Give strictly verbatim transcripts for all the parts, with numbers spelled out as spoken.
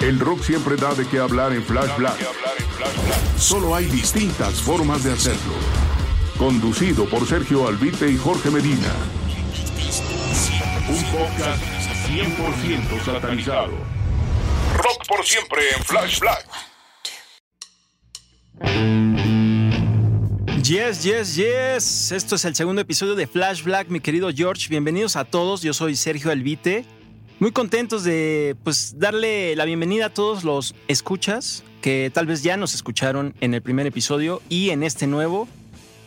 El rock siempre da de qué hablar en Flash Black. Solo hay distintas formas de hacerlo. Conducido por Sergio Albite y Jorge Medina. Un podcast cien por ciento satanizado. Rock por siempre en Flash Black. Yes, yes, yes. Esto es el segundo episodio de Flash Black, mi querido George. Bienvenidos a todos. Yo soy Sergio Albite. Muy contentos de pues darle la bienvenida a todos los escuchas que tal vez ya nos escucharon en el primer episodio y en este nuevo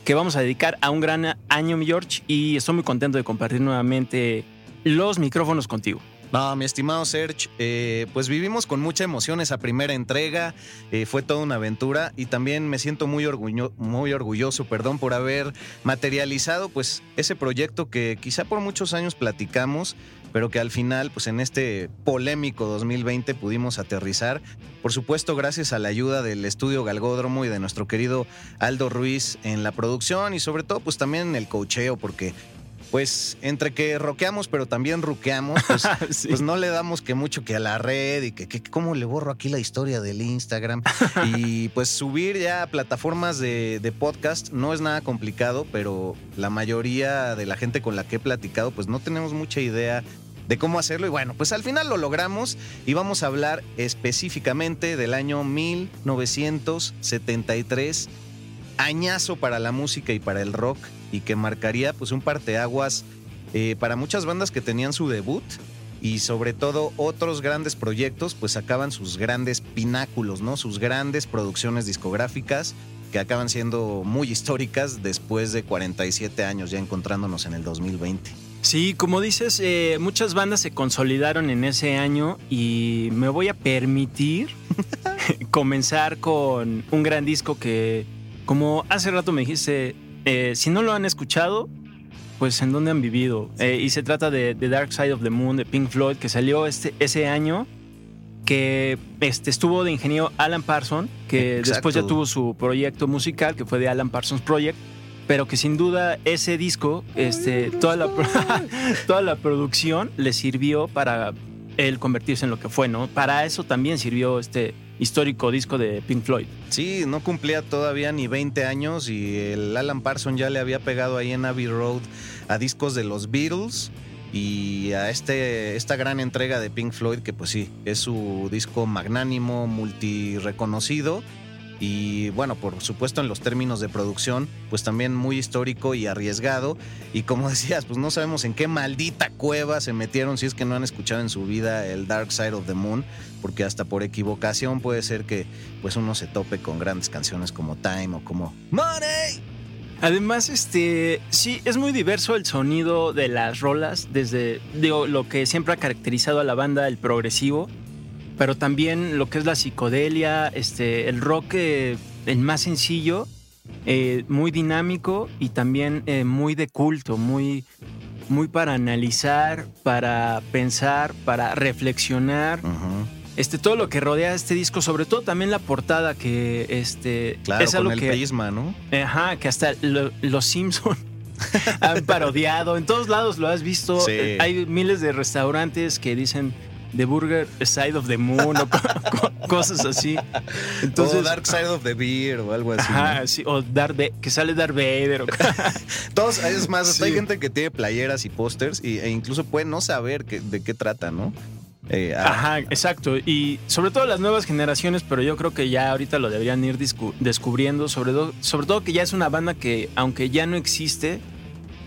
que vamos a dedicar a un gran año, mi George, y estoy muy contento de compartir nuevamente los micrófonos contigo. No, mi estimado Serge, eh, pues vivimos con mucha emoción esa primera entrega, eh, fue toda una aventura y también me siento muy, orgullo, muy orgulloso perdón, por haber materializado pues, ese proyecto que quizá por muchos años platicamos, pero que al final pues, en este polémico dos mil veinte pudimos aterrizar. Por supuesto, gracias a la ayuda del estudio Galgódromo y de nuestro querido Aldo Ruiz en la producción y sobre todo pues, también en el coacheo, porque... pues entre que rockeamos pero también ruqueamos, pues, sí. pues no le damos que mucho que a la red y que, que cómo le borro aquí la historia del Instagram. Y pues subir ya a plataformas de, de podcast no es nada complicado, pero la mayoría de la gente con la que he platicado pues no tenemos mucha idea de cómo hacerlo. Y bueno, pues al final lo logramos y vamos a hablar específicamente del año mil novecientos setenta y tres, añazo para la música y para el rock, y que marcaría pues un parteaguas eh, para muchas bandas que tenían su debut y sobre todo otros grandes proyectos pues acaban sus grandes pináculos, ¿no? Sus grandes producciones discográficas que acaban siendo muy históricas después de cuarenta y siete años ya encontrándonos en el dos mil veinte. Sí, como dices, eh, muchas bandas se consolidaron en ese año y me voy a permitir comenzar con un gran disco que, como hace rato me dijiste, Eh, si no lo han escuchado, pues ¿en dónde han vivido? Eh, y se trata de, de Dark Side of the Moon, de Pink Floyd, que salió este, ese año, que este, estuvo de ingeniero Alan Parsons, que Exacto. después ya tuvo su proyecto musical, que fue de Alan Parsons Project, pero que sin duda ese disco, este, toda, la, toda la producción le sirvió para él convertirse en lo que fue, ¿no? Para eso también sirvió este... histórico disco de Pink Floyd. Sí, no cumplía todavía ni veinte años y el Alan Parsons ya le había pegado ahí en Abbey Road a discos de los Beatles y a este, esta gran entrega de Pink Floyd que pues sí, es su disco magnánimo, multireconocido y bueno, por supuesto en los términos de producción pues también muy histórico y arriesgado y como decías, pues no sabemos en qué maldita cueva se metieron si es que no han escuchado en su vida el Dark Side of the Moon, porque hasta por equivocación puede ser que pues uno se tope con grandes canciones como Time o como Money. Además, este sí, es muy diverso el sonido de las rolas, desde digo, lo que siempre ha caracterizado a la banda, el progresivo, pero también lo que es la psicodelia, este, el rock, eh, el más sencillo, eh, muy dinámico y también eh, muy de culto, muy, muy para analizar, para pensar, para reflexionar. Uh-huh. Este, todo lo que rodea este disco, sobre todo también la portada, que este, claro, es algo con el que, prisma, ¿no? Ajá, que hasta lo, los Simpson han parodiado. En todos lados lo has visto. Sí. Hay miles de restaurantes que dicen The Burger Side of the Moon o co- cosas así. Entonces, o Dark Side of the Beer o algo así. Ajá, ¿no? Sí, o Darth Vader, que sale Darth Vader. O... Todos, es más, hasta sí. Hay gente que tiene playeras y pósters e incluso pueden no saber que, de qué trata, ¿no? Eh, ah, Ajá, exacto. Y sobre todo las nuevas generaciones, pero yo creo que ya ahorita lo deberían ir discu- descubriendo, sobre, do- sobre todo que ya es una banda que, aunque ya no existe,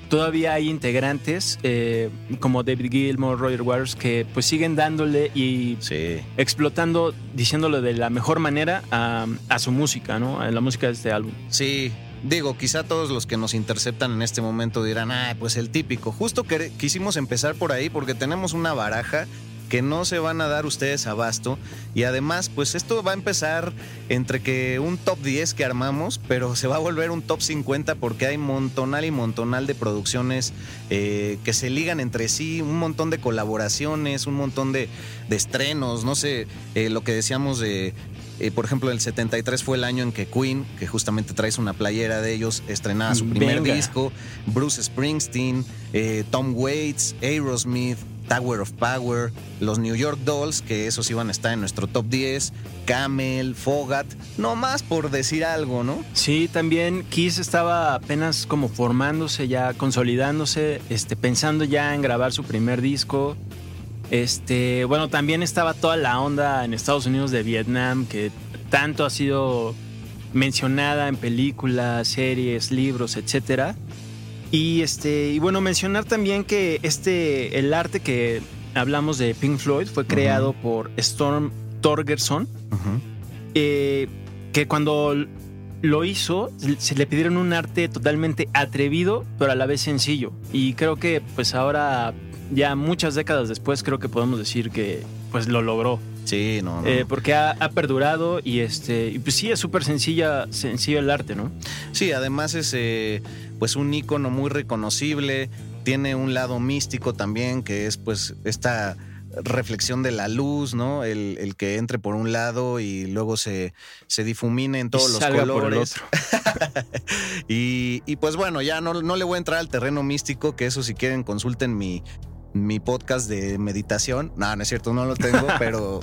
todavía hay integrantes eh, como David Gilmour, Roger Waters, que pues siguen dándole y sí. explotando, diciéndolo de la mejor manera a, a su música, ¿no? A la música de este álbum. Sí. Digo, quizá todos los que nos interceptan en este momento dirán, ah, pues el típico. Justo que quisimos empezar por ahí porque tenemos una baraja que no se van a dar ustedes abasto. Y además, pues esto va a empezar entre que un top diez que armamos, pero se va a volver un top cincuenta porque hay montonal y montonal de producciones eh, que se ligan entre sí, un montón de colaboraciones, un montón de, de estrenos, no sé, eh, lo que decíamos de... Eh, por ejemplo, el setenta y tres fue el año en que Queen, que justamente traes una playera de ellos, estrenaba su primer Venga. disco. Bruce Springsteen, eh, Tom Waits, Aerosmith, Tower of Power, los New York Dolls, que esos iban a estar en nuestro top diez, Camel, Fogat, no más por decir algo, ¿no? Sí, también Kiss estaba apenas como formándose, ya consolidándose, este, pensando ya en grabar su primer disco. Este, bueno, también estaba toda la onda en Estados Unidos de Vietnam, que tanto ha sido mencionada en películas, series, libros, etcétera. Y este, y bueno, mencionar también que este, el arte que hablamos de Pink Floyd fue creado uh-huh. por Storm Thorgerson, uh-huh. eh, que cuando lo hizo se le pidieron un arte totalmente atrevido, pero a la vez sencillo. Y creo que pues ahora, ya muchas décadas después, creo que podemos decir que pues lo logró. Sí, no, no. Eh, porque ha, ha perdurado y este y pues sí, es súper sencilla sencillo el arte, ¿no? Sí, además es eh, pues un ícono muy reconocible, tiene un lado místico también, que es pues esta reflexión de la luz, ¿no? El, el que entre por un lado y luego se, se difumine en todos y los salga colores. Por el otro. y, y pues bueno, ya no, no le voy a entrar al terreno místico, que eso si quieren consulten mi... mi podcast de meditación. No, no es cierto, no lo tengo, pero...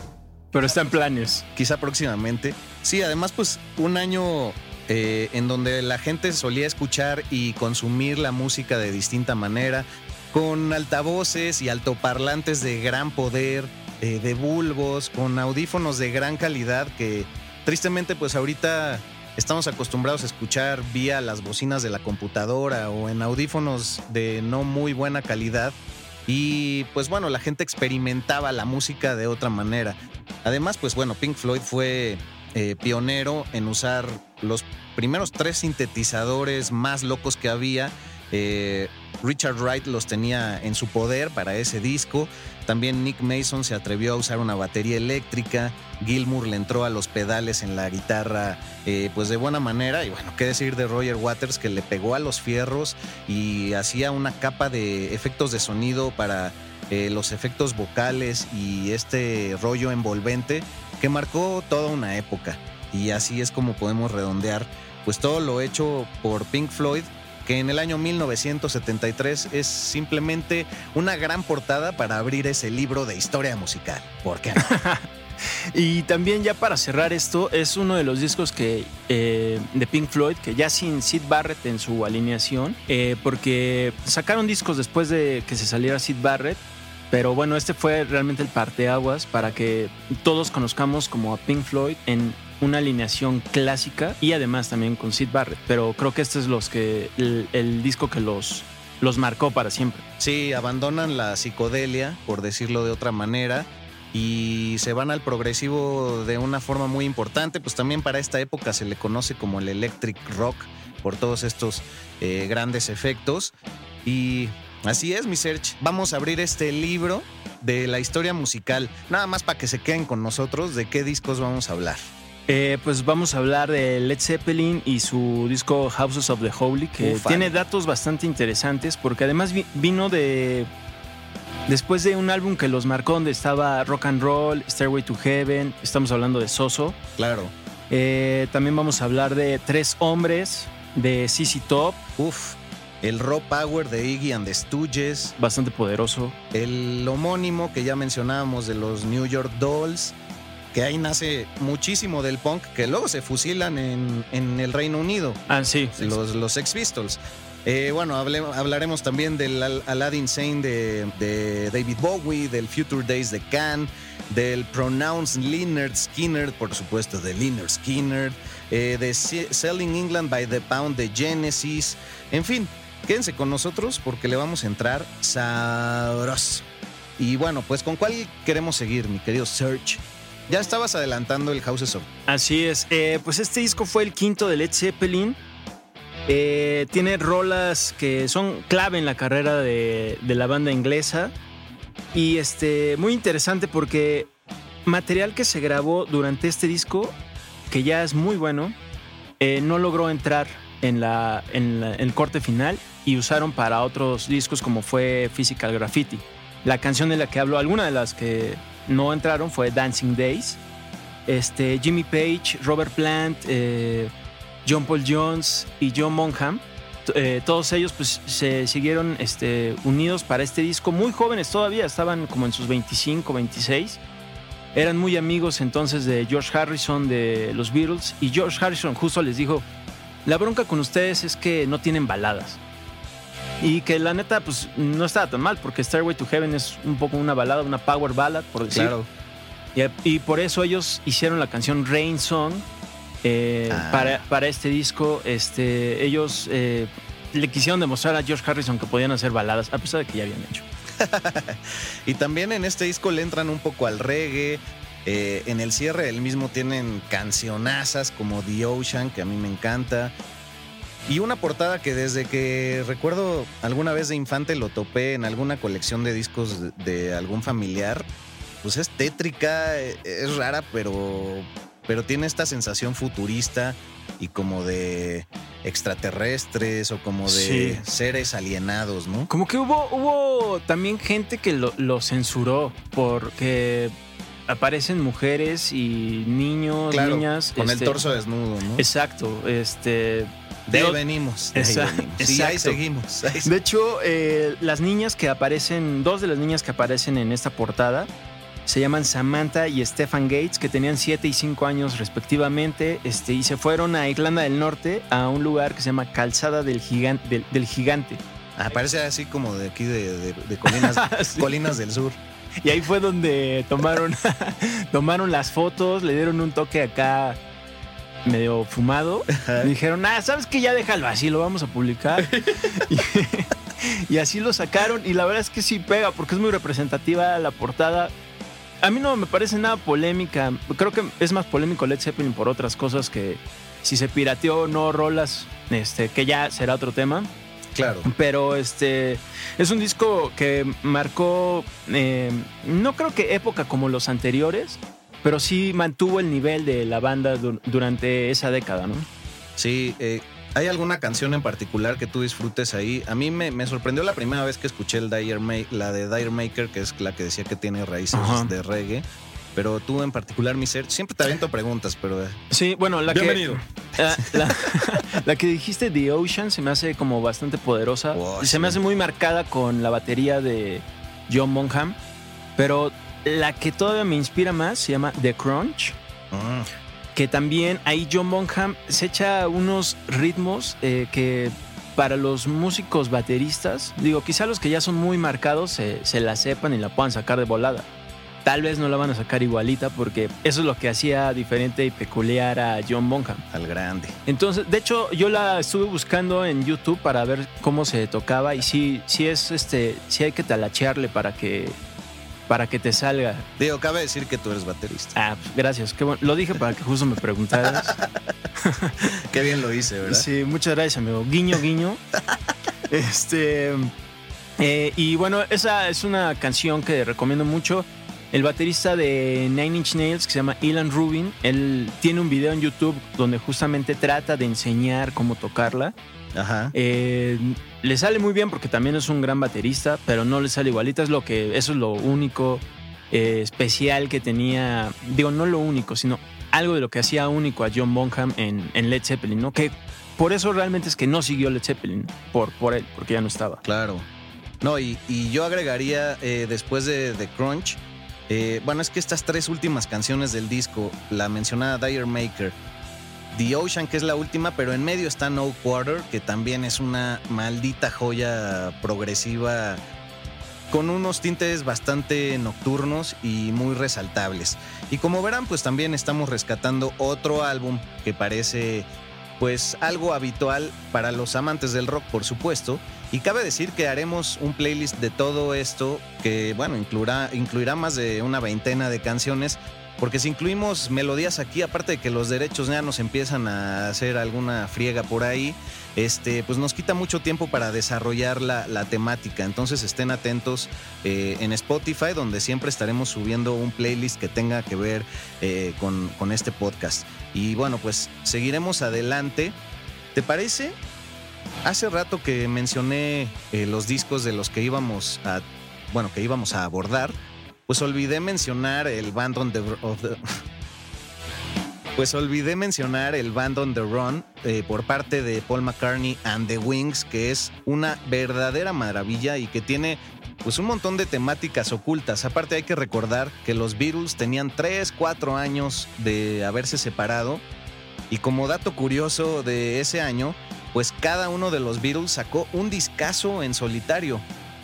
pero está en planes. Quizá próximamente. Sí, además, pues, un año eh, en donde la gente solía escuchar y consumir la música de distinta manera, con altavoces y altoparlantes de gran poder, eh, de bulbos, con audífonos de gran calidad que, tristemente, pues, ahorita estamos acostumbrados a escuchar vía las bocinas de la computadora o en audífonos de no muy buena calidad. Y pues bueno, la gente experimentaba la música de otra manera. Además, pues bueno, Pink Floyd fue eh, pionero en usar los primeros tres sintetizadores más locos que había. Eh, Richard Wright los tenía en su poder para ese disco. También Nick Mason se atrevió a usar una batería eléctrica. Gilmour le entró a los pedales en la guitarra eh, pues de buena manera. Y bueno, qué decir de Roger Waters, que le pegó a los fierros y hacía una capa de efectos de sonido para eh, los efectos vocales y este rollo envolvente que marcó toda una época. Y así es como podemos redondear pues todo lo hecho por Pink Floyd, que en el año mil novecientos setenta y tres es simplemente una gran portada para abrir ese libro de historia musical. ¿Por qué no? Y también, ya para cerrar esto, es uno de los discos que, eh, de Pink Floyd que ya sin Syd Barrett en su alineación, eh, porque sacaron discos después de que se saliera Syd Barrett, pero bueno, este fue realmente el parteaguas para que todos conozcamos como a Pink Floyd en una alineación clásica y además también con Syd Barrett, pero creo que este es los que, el, el disco que los, los marcó para siempre. Sí, abandonan la psicodelia, por decirlo de otra manera, y se van al progresivo de una forma muy importante. Pues también para esta época se le conoce como el electric rock por todos estos eh, grandes efectos. Y así es, mi Serge, vamos a abrir este libro de la historia musical, nada más para que se queden con nosotros. ¿De qué discos vamos a hablar? Eh, pues vamos a hablar de Led Zeppelin y su disco Houses of the Holy, que Ufán. tiene datos bastante interesantes, porque además vi- vino de... después de un álbum que los marcó, donde estaba Rock and Roll, Stairway to Heaven, estamos hablando de Zozo. Claro. Eh, también vamos a hablar de Tres Hombres, de Z Z Top. Uf, el Raw Power de Iggy and the Stooges. Bastante poderoso. El homónimo que ya mencionábamos de los New York Dolls, que ahí nace muchísimo del punk, que luego se fusilan en, en el Reino Unido. Ah, sí. Los, los Sex Pistols. Eh, bueno, hable, hablaremos también del Al- Aladdin Sane de, de David Bowie, del Future Days de Can, del Pronounced Lynyrd Skynyrd, por supuesto, de Lynyrd Skynyrd, eh, de C- Selling England by the Pound de Genesis, en fin. Quédense con nosotros porque le vamos a entrar sabroso. Y bueno, pues ¿con cuál queremos seguir, mi querido Serge? Ya estabas adelantando el Houses of. Así es. Eh, pues este disco fue el quinto de Led Zeppelin. Eh, tiene rolas que son clave en la carrera de, de la banda inglesa. Y este, muy interesante porque material que se grabó durante este disco, que ya es muy bueno, eh, no logró entrar en, la, en, la, en el corte final y usaron para otros discos como fue Physical Graffiti. La canción de la que hablo, alguna de las que no entraron fue Dancing Days. Este, Jimmy Page, Robert Plant, eh, John Paul Jones y John Bonham, eh, todos ellos pues, se siguieron este, unidos para este disco. Muy jóvenes todavía, estaban como en sus veinticinco, veintiséis. Eran muy amigos entonces de George Harrison de los Beatles. Y George Harrison justo les dijo: la bronca con ustedes es que no tienen baladas. Y que la neta, pues no estaba tan mal, porque Stairway to Heaven es un poco una balada, una power ballad, por decirlo. Claro. Y, y por eso ellos hicieron la canción Rain Song eh, ah. para, para este disco. Este, ellos eh, le quisieron demostrar a George Harrison que podían hacer baladas, a pesar de que ya habían hecho. Y también en este disco le entran un poco al reggae. Eh, en el cierre del mismo tienen cancionazas como The Ocean, que a mí me encanta. Y una portada que desde que recuerdo alguna vez de infante lo topé en alguna colección de discos de algún familiar, pues es tétrica, es rara, pero, pero tiene esta sensación futurista y como de extraterrestres o como de sí. seres alienados, ¿no? Como que hubo, hubo también gente que lo, lo censuró porque aparecen mujeres y niños, claro, niñas. Con este, el torso desnudo, ¿no? Exacto, este... De ahí venimos. De ahí venimos. Sí, ahí seguimos. Ahí... De hecho, eh, las niñas que aparecen, dos de las niñas que aparecen en esta portada, se llaman Samantha y Stefan Gates, que tenían siete y cinco años respectivamente, este, y se fueron a Irlanda del Norte, a un lugar que se llama Calzada del Gigante. Del, del gigante. Ah, parece así como de aquí, de, de, de colinas, sí. Colinas del Sur. Y ahí fue donde tomaron, tomaron las fotos, le dieron un toque acá... medio fumado. Me dijeron, ah, ¿sabes qué? Ya déjalo así, lo vamos a publicar. y, y así lo sacaron. Y la verdad es que sí pega, porque es muy representativa la portada. A mí no me parece nada polémica. Creo que es más polémico Led Zeppelin por otras cosas que si se pirateó o no rolas, este, que ya será otro tema. Claro. Pero este es un disco que marcó, eh, no creo que época como los anteriores, pero sí mantuvo el nivel de la banda durante esa década, ¿no? Sí, eh, ¿hay alguna canción en particular que tú disfrutes ahí? A mí me, me sorprendió la primera vez que escuché el Dire Ma- la de Dire Maker, que es la que decía que tiene raíces uh-huh. de reggae. Pero tú en particular, mi ser, siempre te aviento preguntas, pero... Eh. Sí, bueno, la Bienvenido. que... Bienvenido. La, la, la que dijiste, The Ocean, se me hace como bastante poderosa. Oh, se sí. me hace muy marcada con la batería de John Bonham, pero... La que todavía me inspira más se llama The Crunch, mm. que también ahí John Bonham se echa unos ritmos eh, que para los músicos bateristas, digo, quizá los que ya son muy marcados eh, se la sepan y la puedan sacar de volada. Tal vez no la van a sacar igualita porque eso es lo que hacía diferente y peculiar a John Bonham. Al grande. Entonces, de hecho, yo la estuve buscando en YouTube para ver cómo se tocaba y sí, sí es este, sí hay que talachearle para que... Para que te salga. Digo, cabe decir que tú eres baterista. Ah, pues gracias. Qué bueno. Lo dije para que justo me preguntaras. Qué bien lo hice, ¿verdad? Sí, muchas gracias, amigo. Guiño, guiño. Este. Eh, y bueno, esa es una canción que recomiendo mucho. El baterista de Nine Inch Nails, que se llama Ilan Rubin, él tiene un video en YouTube donde justamente trata de enseñar cómo tocarla. Ajá. Eh, le sale muy bien porque también es un gran baterista, pero no le sale igualita. Es lo que, eso es lo único eh, especial que tenía. Digo, no lo único, sino algo de lo que hacía único a John Bonham en, en Led Zeppelin, ¿no? Que por eso realmente es que no siguió Led Zeppelin, por, por él, porque ya no estaba. Claro. No, y, y yo agregaría eh, después de, de Crunch, eh, bueno, es que estas tres últimas canciones del disco, la mencionada Dire Maker, The Ocean, que es la última, pero en medio está No Quarter, que también es una maldita joya progresiva con unos tintes bastante nocturnos y muy resaltables. Y como verán, pues también estamos rescatando otro álbum que parece pues algo habitual para los amantes del rock, por supuesto. Y cabe decir que haremos un playlist de todo esto que, bueno, incluirá, incluirá más de una veintena de canciones, porque si incluimos melodías aquí, aparte de que los derechos ya nos empiezan a hacer alguna friega por ahí, este, pues nos quita mucho tiempo para desarrollar la, la temática. Entonces estén atentos eh, en Spotify, donde siempre estaremos subiendo un playlist que tenga que ver eh, con, con este podcast. Y bueno, pues seguiremos adelante. ¿Te parece? Hace rato que mencioné eh, los discos de los que íbamos a, bueno, que íbamos a abordar. Pues olvidé mencionar el Band on the, of the Pues olvidé mencionar el Band on the Run eh, por parte de Paul McCartney and the Wings, que es una verdadera maravilla y que tiene pues un montón de temáticas ocultas. Aparte hay que recordar que los Beatles tenían tres, cuatro años de haberse separado, y como dato curioso de ese año, pues cada uno de los Beatles sacó un discazo en solitario.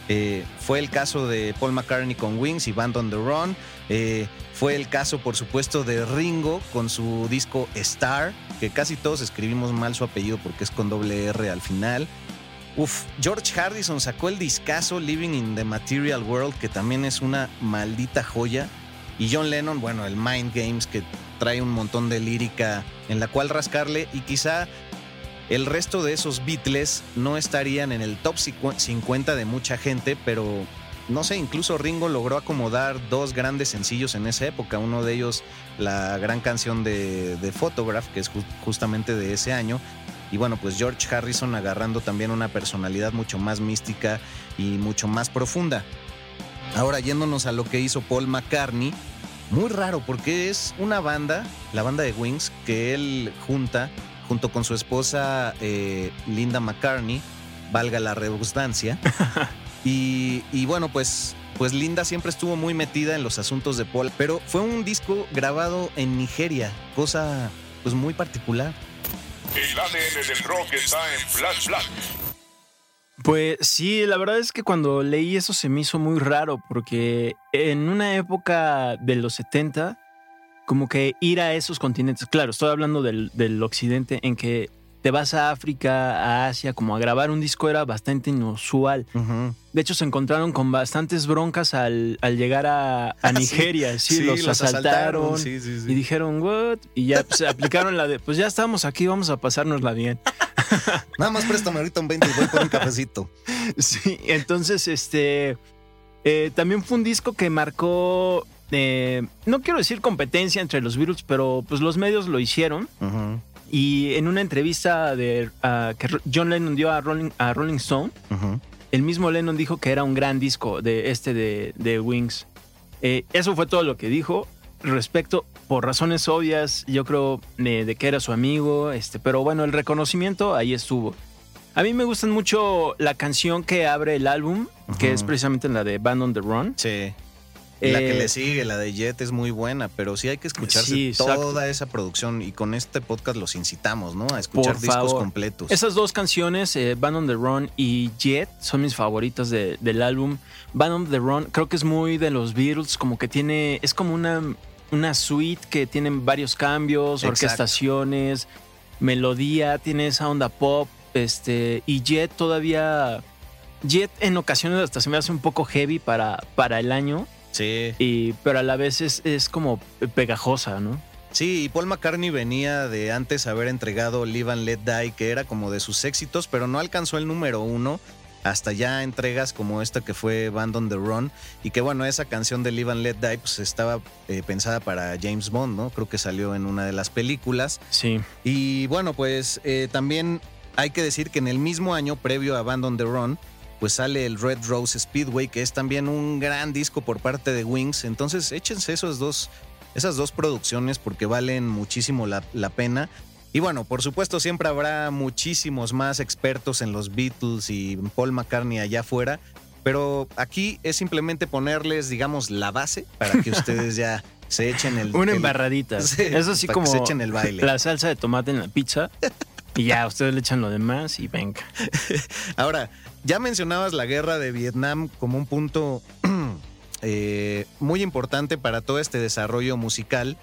Eh, fue el caso de Paul McCartney con Wings y Band on the Run. Eh, fue el caso, por supuesto, de Ringo con su disco Star, que casi todos escribimos mal su apellido porque es con doble R al final. Uf, George Harrison sacó el discazo Living in the Material World, que también es una maldita joya. Y John Lennon, bueno, el Mind Games, que trae un montón de lírica en la cual rascarle, y quizá el resto de esos Beatles no estarían en el top cincuenta de mucha gente, pero no sé, incluso Ringo logró acomodar dos grandes sencillos en esa época. Uno de ellos, la gran canción de, de Photograph, que es ju- justamente de ese año. Y bueno, pues George Harrison agarrando también una personalidad mucho más mística y mucho más profunda. Ahora, yéndonos a lo que hizo Paul McCartney, muy raro porque es una banda, la banda de Wings, que él junta junto con su esposa eh, Linda McCartney, valga la redundancia. Y, y bueno, pues, pues Linda siempre estuvo muy metida en los asuntos de Paul, pero fue un disco grabado en Nigeria, cosa pues muy particular. El A D N del rock está en Flash Black. Pues sí, la verdad es que cuando leí eso se me hizo muy raro, porque en una época de los setenta, como que ir a esos continentes, claro, estoy hablando del, del occidente, en que te vas a África, a Asia, como a grabar un disco era bastante inusual. Uh-huh. De hecho, se encontraron con bastantes broncas al, al llegar a, a Nigeria. Sí, sí, sí los, los asaltaron, asaltaron sí, sí, sí. Y dijeron, what? Y ya se pues, aplicaron la de, pues ya estamos aquí, vamos a pasárnosla bien. Nada más préstame ahorita un veinte y voy por un cafecito. Sí, entonces, este... Eh, también fue un disco que marcó... Eh, no quiero decir competencia entre los Beatles, pero pues los medios lo hicieron. Uh-huh. Y en una entrevista de, uh, que John Lennon dio a Rolling, a Rolling Stone, uh-huh, el mismo Lennon dijo que era un gran disco de este de, de Wings. Eh, eso fue todo lo que dijo respecto, por razones obvias, yo creo, eh, de que era su amigo. Este, pero bueno, el reconocimiento ahí estuvo. A mí me gustan mucho la canción que abre el álbum, uh-huh, que es precisamente la de Band on the Run. Sí. La que eh, le sigue, la de Jet, es muy buena, pero sí hay que escucharse sí, toda esa producción, y con este podcast los incitamos, ¿no?, a escuchar por discos favor. completos. Esas dos canciones, eh, Band on the Run y Jet, son mis favoritas de, del álbum. Band on the Run creo que es muy de los Beatles, como que tiene, es como una, una suite que tiene varios cambios, exacto, orquestaciones, melodía, tiene esa onda pop, este, y Jet todavía, Jet en ocasiones hasta se me hace un poco heavy para, para el año. Sí. Y, pero a la vez es, es como pegajosa, ¿no? Sí, y Paul McCartney venía de antes haber entregado Live and Let Die, que era como de sus éxitos, pero no alcanzó el número uno hasta ya entregas como esta que fue Band on the Run, y que bueno, esa canción de Live and Let Die pues estaba eh, pensada para James Bond, ¿no? Creo que salió en una de las películas. Sí. Y bueno, pues eh, también hay que decir que en el mismo año, previo a Band on the Run, pues sale el Red Rose Speedway, que es también un gran disco por parte de Wings. Entonces échense esos dos, esas dos producciones, porque valen muchísimo la, la pena. Y bueno, por supuesto siempre habrá muchísimos más expertos en los Beatles y Paul McCartney allá afuera, pero aquí es simplemente ponerles, digamos, la base para que ustedes ya se echen el... Una embarradita. El, Eso sí, como se echen el baile. La salsa de tomate en la pizza. Y ya, ustedes le echan lo demás y venga. Ahora, ya mencionabas la guerra de Vietnam como un punto eh, muy importante para todo este desarrollo musical.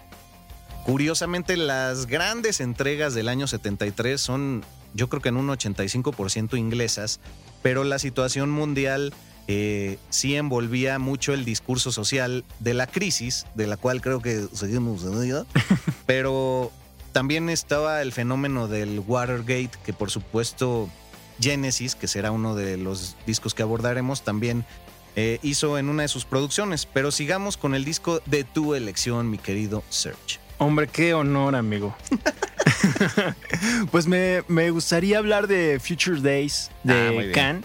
Curiosamente, las grandes entregas del año setenta y tres son, yo creo que en un ochenta y cinco por ciento inglesas, pero la situación mundial eh, sí envolvía mucho el discurso social de la crisis, de la cual creo que seguimos en ella, pero también estaba el fenómeno del Watergate, que por supuesto Genesis, que será uno de los discos que abordaremos, también eh, hizo en una de sus producciones. Pero sigamos con el disco de tu elección, mi querido Serge. Hombre, qué honor, amigo. Pues me, me gustaría hablar de Future Days de ah, Can,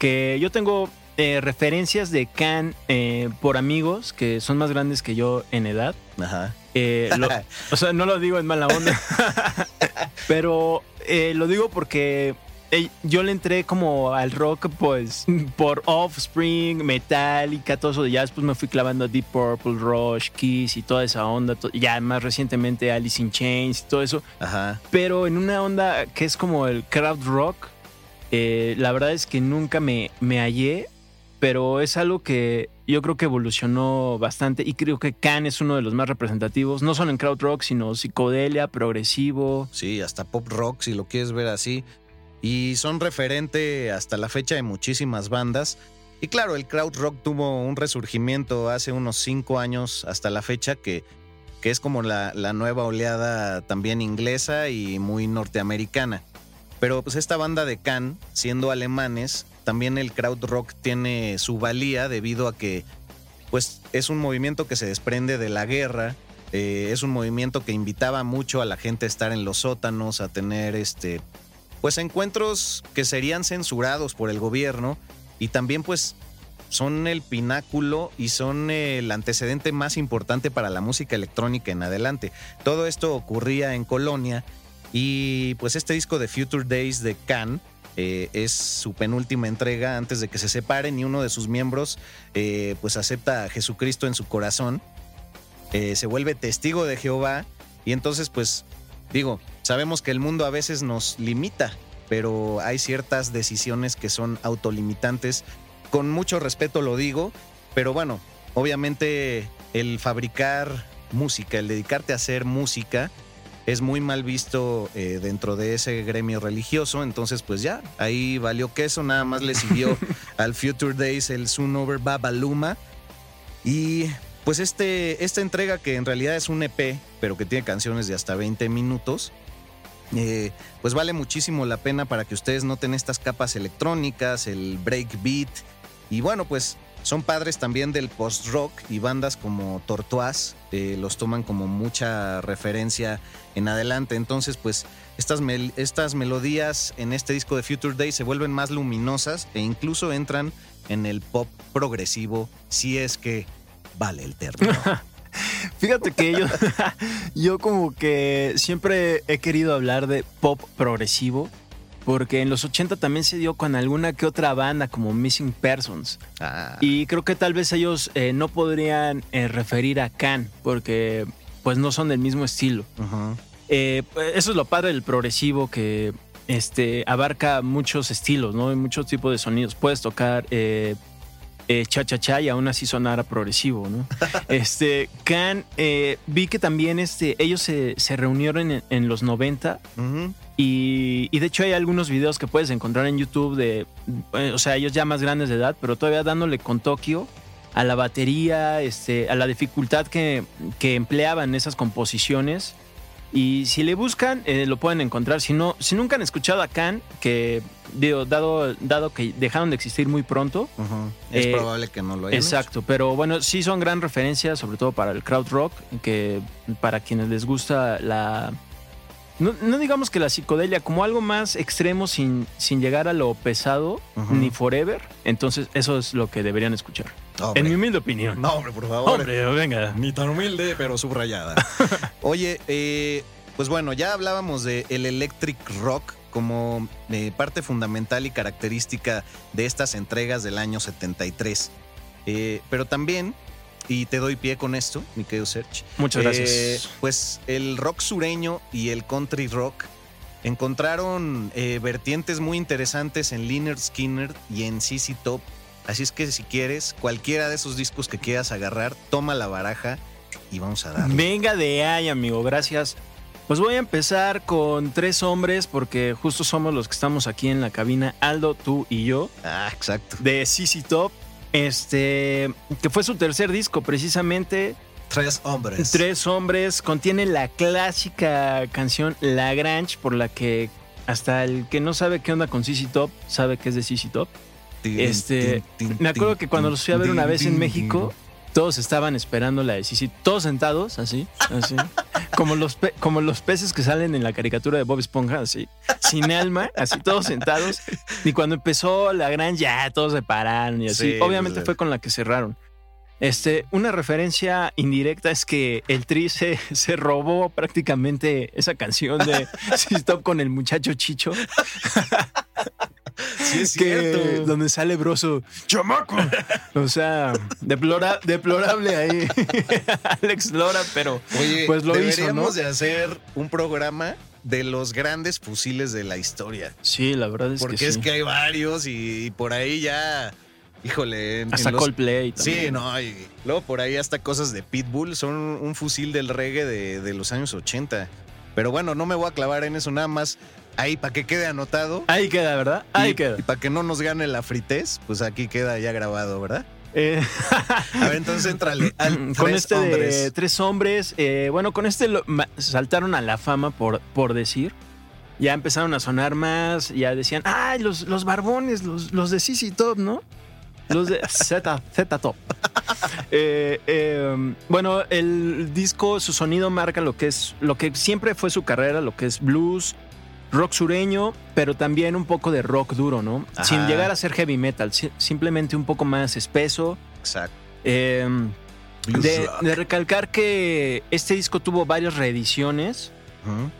que yo tengo eh, referencias de Can eh, por amigos que son más grandes que yo en edad. Ajá. Eh, lo, o sea, no lo digo en mala onda, pero eh, lo digo porque yo le entré como al rock, pues, por Offspring, Metallica, todo eso de jazz. Pues me fui clavando a Deep Purple, Rush, Kiss y toda esa onda. To- ya más recientemente Alice in Chains y todo eso. Ajá. Pero en una onda que es como el crowd rock, eh, la verdad es que nunca me, me hallé, pero es algo que yo creo que evolucionó bastante y creo que Can es uno de los más representativos, no solo en crowd rock, sino psicodelia, progresivo. Sí, hasta pop rock, si lo quieres ver así. Y son referente hasta la fecha de muchísimas bandas. Y claro, el crowd rock tuvo un resurgimiento hace unos cinco años hasta la fecha, que, que es como la, la nueva oleada también inglesa y muy norteamericana. Pero pues esta banda de Can, siendo alemanes, también el crowd rock tiene su valía debido a que pues, es un movimiento que se desprende de la guerra. Eh, es un movimiento que invitaba mucho a la gente a estar en los sótanos, a tener este... pues encuentros que serían censurados por el gobierno, y también pues son el pináculo y son el antecedente más importante para la música electrónica en adelante. Todo esto ocurría en Colonia, y pues este disco de Future Days de Can eh, es su penúltima entrega antes de que se separen, y uno de sus miembros eh, pues acepta a Jesucristo en su corazón, eh, se vuelve testigo de Jehová, y entonces pues digo, sabemos que el mundo a veces nos limita, pero hay ciertas decisiones que son autolimitantes. Con mucho respeto lo digo, pero bueno, obviamente el fabricar música, el dedicarte a hacer música, es muy mal visto eh, dentro de ese gremio religioso. Entonces pues ya, ahí valió queso, nada más le siguió al Future Days el Soon Over Babaluma. Y... pues este, esta entrega, que en realidad es un E P, pero que tiene canciones de hasta veinte minutos, eh, pues vale muchísimo la pena para que ustedes noten estas capas electrónicas, el breakbeat, y bueno, pues son padres también del post-rock, y bandas como Tortoise eh, los toman como mucha referencia en adelante. Entonces pues estas, mel- estas melodías en este disco de Future Days se vuelven más luminosas e incluso entran en el pop progresivo, si es que vale el término. Fíjate que yo, yo como que siempre he querido hablar de pop progresivo, porque en los ochenta también se dio con alguna que otra banda como Missing Persons. Ah. Y creo que tal vez ellos eh, no podrían eh, referir a Can, porque pues no son del mismo estilo. Uh-huh. Eh, eso es lo padre del progresivo, que este, abarca muchos estilos, ¿no? Y muchos tipos de sonidos. Puedes tocar... Eh, Eh, cha-cha-cha y aún así sonara progresivo, ¿no? Este, Can, eh, vi que también este, ellos se, se reunieron en, en los noventa, uh-huh. y, y de hecho hay algunos videos que puedes encontrar en YouTube de, eh, o sea, ellos ya más grandes de edad, pero todavía dándole con Tokio a la batería, este, a la dificultad que, que empleaban esas composiciones. Y si le buscan, eh, lo pueden encontrar. Si no, si nunca han escuchado a Can, que digo, dado, dado que dejaron de existir muy pronto, uh-huh. es eh, probable que no lo hayan. Exacto, hecho. Pero bueno, sí son gran referencia, sobre todo para el crowd rock, que para quienes les gusta la... No, no digamos que la psicodelia, como algo más extremo sin, sin llegar a lo pesado, uh-huh. ni forever. Entonces eso es lo que deberían escuchar. Hombre. En mi humilde opinión. No, hombre, por favor. Hombre, venga. Ni tan humilde, pero subrayada. Oye, eh, pues bueno, ya hablábamos de el electric rock como eh, parte fundamental y característica de estas entregas del año setenta y tres. Eh, pero también... y te doy pie con esto, mi querido Serge. Muchas gracias. Eh, pues el rock sureño y el country rock encontraron eh, vertientes muy interesantes en Lynyrd Skynyrd y en Z Z Top. Así es que si quieres, cualquiera de esos discos que quieras agarrar, toma la baraja y vamos a darle. Venga de ahí, amigo, gracias. Pues voy a empezar con Tres Hombres porque justo somos los que estamos aquí en la cabina, Aldo, tú y yo. Ah, exacto. De Z Z Top, este, que fue su tercer disco precisamente. Tres Hombres. Tres Hombres contiene la clásica canción La Grange, por la que hasta el que no sabe qué onda con Z Z Top sabe que es de Z Z Top. Este, me acuerdo que cuando los fui a ver una vez en México, todos estaban esperando la de Z Z, todos sentados, así, así, como los, pe- como los peces que salen en la caricatura de Bob Esponja, así, sin alma, así, todos sentados. Y cuando empezó La Gran, ya todos se pararon y así. Sí, obviamente fue con la que cerraron. Este, una referencia indirecta es que el Tri se, se robó prácticamente esa canción de Z Z Top con el muchacho Chicho. Sí, es que cierto. Donde sale Broso, chamaco. O sea, deplora, deplorable ahí Alex Lora, pero oye, pues lo deberíamos hizo, ¿no? De hacer un programa de los grandes fusiles de la historia. Sí, la verdad es porque que sí. Porque es que hay varios y, y por ahí ya, híjole. En, hasta en los, Coldplay también. Sí, no, y luego por ahí hasta cosas de Pitbull son un fusil del reggae de, de los años ochenta. Pero bueno, no me voy a clavar en eso, nada más. Ahí para que quede anotado. Ahí queda, ¿verdad? Ahí y, queda. Y para que no nos gane la fritez, pues aquí queda ya grabado, ¿verdad? Eh. A ver, entonces entrale al Tres Con este Hombres. De Tres Hombres, eh, bueno, con este lo, saltaron a la fama, por, por decir. Ya empezaron a sonar más, ya decían, ¡ay, los, los barbones, los, los de Z Z Top, ¿no? Los de Z, Z Top. Eh, eh, bueno, el disco, su sonido marca lo que es, lo que siempre fue su carrera, lo que es blues, rock sureño, pero también un poco de rock duro, ¿no? Ajá. Sin llegar a ser heavy metal, simplemente un poco más espeso. Exacto. Eh, de, de recalcar que este disco tuvo varias reediciones, uh-huh.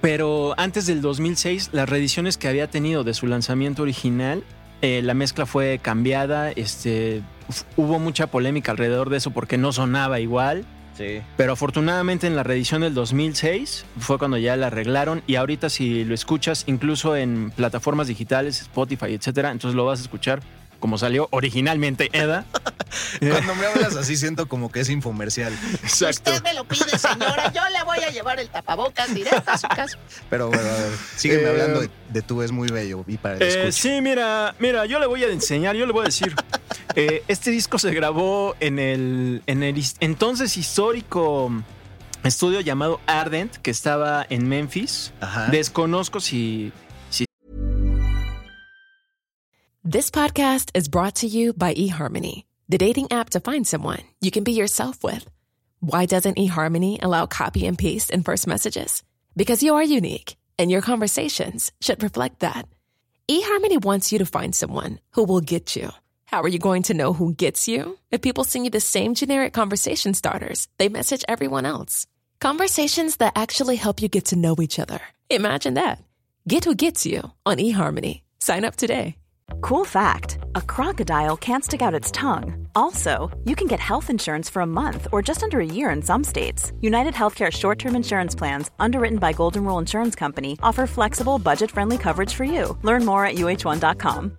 pero antes del dos mil seis, las reediciones que había tenido de su lanzamiento original, eh, la mezcla fue cambiada, este, hubo mucha polémica alrededor de eso porque no sonaba igual. Sí. Pero afortunadamente en la reedición del dos mil seis fue cuando ya la arreglaron y ahorita si lo escuchas incluso en plataformas digitales, Spotify, etcétera, entonces lo vas a escuchar como salió originalmente, Eda. Cuando me hablas así siento como que es infomercial. Exacto. Usted me lo pide, señora, yo le voy a llevar el tapabocas directo a su casa. Pero bueno, a ver, sígueme eh, hablando de, de tú, es muy bello y para el eh, sí, mira, mira, yo le voy a enseñar, yo le voy a decir. Eh, este disco se grabó en el, en el entonces histórico estudio llamado Ardent, que estaba en Memphis. Ajá. Desconozco si... si... This podcast is brought to you by eHarmony, the dating app to find someone you can be yourself with. Why doesn't eHarmony allow copy and paste in first messages? Because you are unique, and your conversations should reflect that. eHarmony wants you to find someone who will get you. How are you going to know who gets you? If people send you the same generic conversation starters, they message everyone else. Conversations that actually help you get to know each other. Imagine that. Get who gets you on eHarmony. Sign up today. Cool fact, a crocodile can't stick out its tongue. Also, you can get health insurance for a month or just under a year in some states. United Healthcare short-term insurance plans, underwritten by Golden Rule Insurance Company, offer flexible, budget-friendly coverage for you. Learn more at u h one dot com.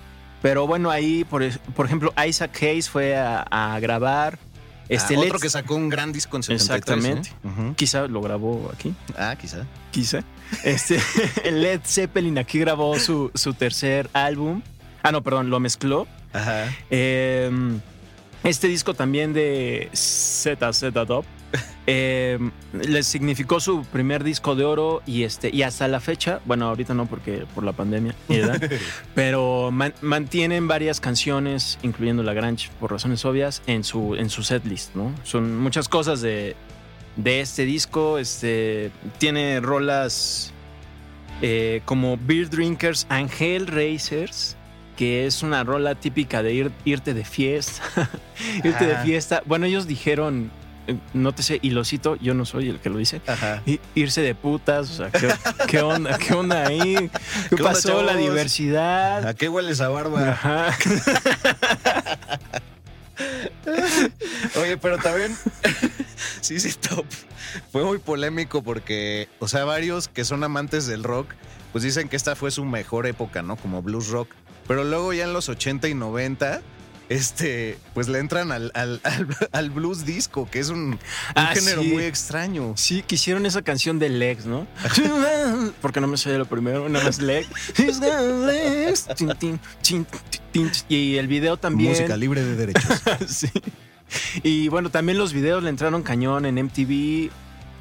Pero bueno, ahí, por, por ejemplo, Isaac Hayes fue a, a grabar. Este ah, otro Let's... que sacó un gran disco en setenta y tres. Exactamente. ¿Eh? Uh-huh. Quizá lo grabó aquí. Ah, quizá. Quizá. Este, Led Zeppelin aquí grabó su, su tercer álbum. Ah, no, perdón, lo mezcló. Ajá. Eh, este disco también de Z Z Top eh, les significó su primer disco de oro y, este, y hasta la fecha, bueno, ahorita no porque por la pandemia, ¿verdad? Pero man, mantienen varias canciones, incluyendo La Grange, por razones obvias, en su, en su setlist, ¿no? Son muchas cosas de, de este disco. Este, tiene rolas eh, como Beer Drinkers and Hell Racers, que es una rola típica de ir, irte de fiesta. Irte de fiesta. Bueno, ellos dijeron, no te sé, y lo cito, yo no soy el que lo dice. Ajá. Irse de putas, o sea, ¿qué, qué onda? ¿Qué onda ahí? ¿Qué, ¿Qué pasó? Onda, la diversidad. ¿A qué huele esa barba? Ajá. Oye, pero también sí, sí, top. Fue muy polémico porque, o sea, varios que son amantes del rock, pues dicen que esta fue su mejor época, ¿no? Como blues rock. Pero luego ya en los ochenta y noventa, este, pues le entran al, al, al, al blues disco, que es un, un ah, género sí. muy extraño. Sí, que hicieron esa canción de Legs, ¿no? Porque no me sé lo primero, nada más Legs. Legs. Y el video también. Música libre de derechos. Sí. Y bueno, también los videos le entraron cañón en M T V.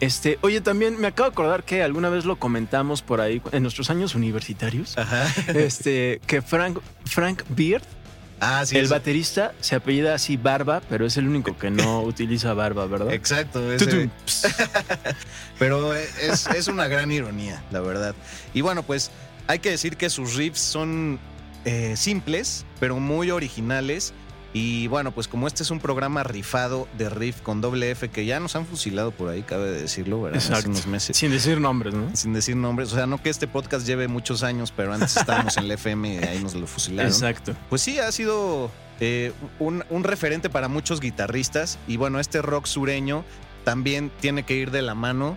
Este, oye, también me acabo de acordar que alguna vez lo comentamos por ahí en nuestros años universitarios. Ajá. Este, que Frank, Frank Beard, ah, sí, el sí. baterista, se apellida así Barba, pero es el único que no utiliza barba, ¿verdad? Exacto. Ese. Pero es, es una gran ironía, la verdad. Y bueno, pues hay que decir que sus riffs son eh, simples, pero muy originales. Y bueno, pues como este es un programa rifado de riff con doble F, que ya nos han fusilado por ahí, cabe decirlo, ¿verdad? Exacto. Hace unos meses. Sin decir nombres, ¿no? Sin decir nombres. O sea, no que este podcast lleve muchos años, pero antes estábamos en la F M y ahí nos lo fusilaron. Exacto. Pues sí, ha sido eh, un, un referente para muchos guitarristas. Y bueno, este rock sureño también tiene que ir de la mano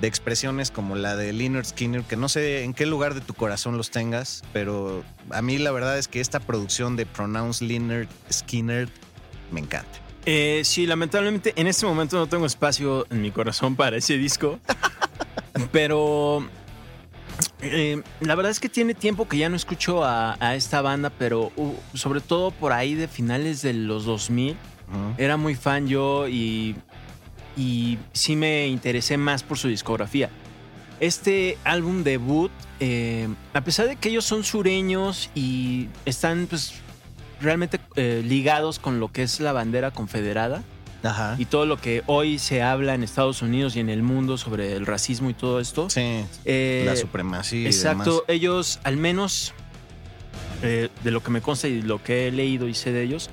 de expresiones como la de Lynyrd Skynyrd, que no sé en qué lugar de tu corazón los tengas, pero a mí la verdad es que esta producción de Pronounce Lynyrd Skynyrd me encanta. Eh, sí, lamentablemente en este momento no tengo espacio en mi corazón para ese disco, pero eh, la verdad es que tiene tiempo que ya no escucho a, a esta banda, pero uh, sobre todo por ahí de finales de los dos mil, uh-huh. era muy fan yo y... Y sí me interesé más por su discografía. Este álbum debut, eh, a pesar de que ellos son sureños y están pues realmente eh, ligados con lo que es la bandera confederada. Ajá. Y todo lo que hoy se habla en Estados Unidos y en el mundo sobre el racismo y todo esto. Sí, eh, la supremacía. Exacto, y demás. Ellos al menos eh, de lo que me consta y lo que he leído y sé de ellos,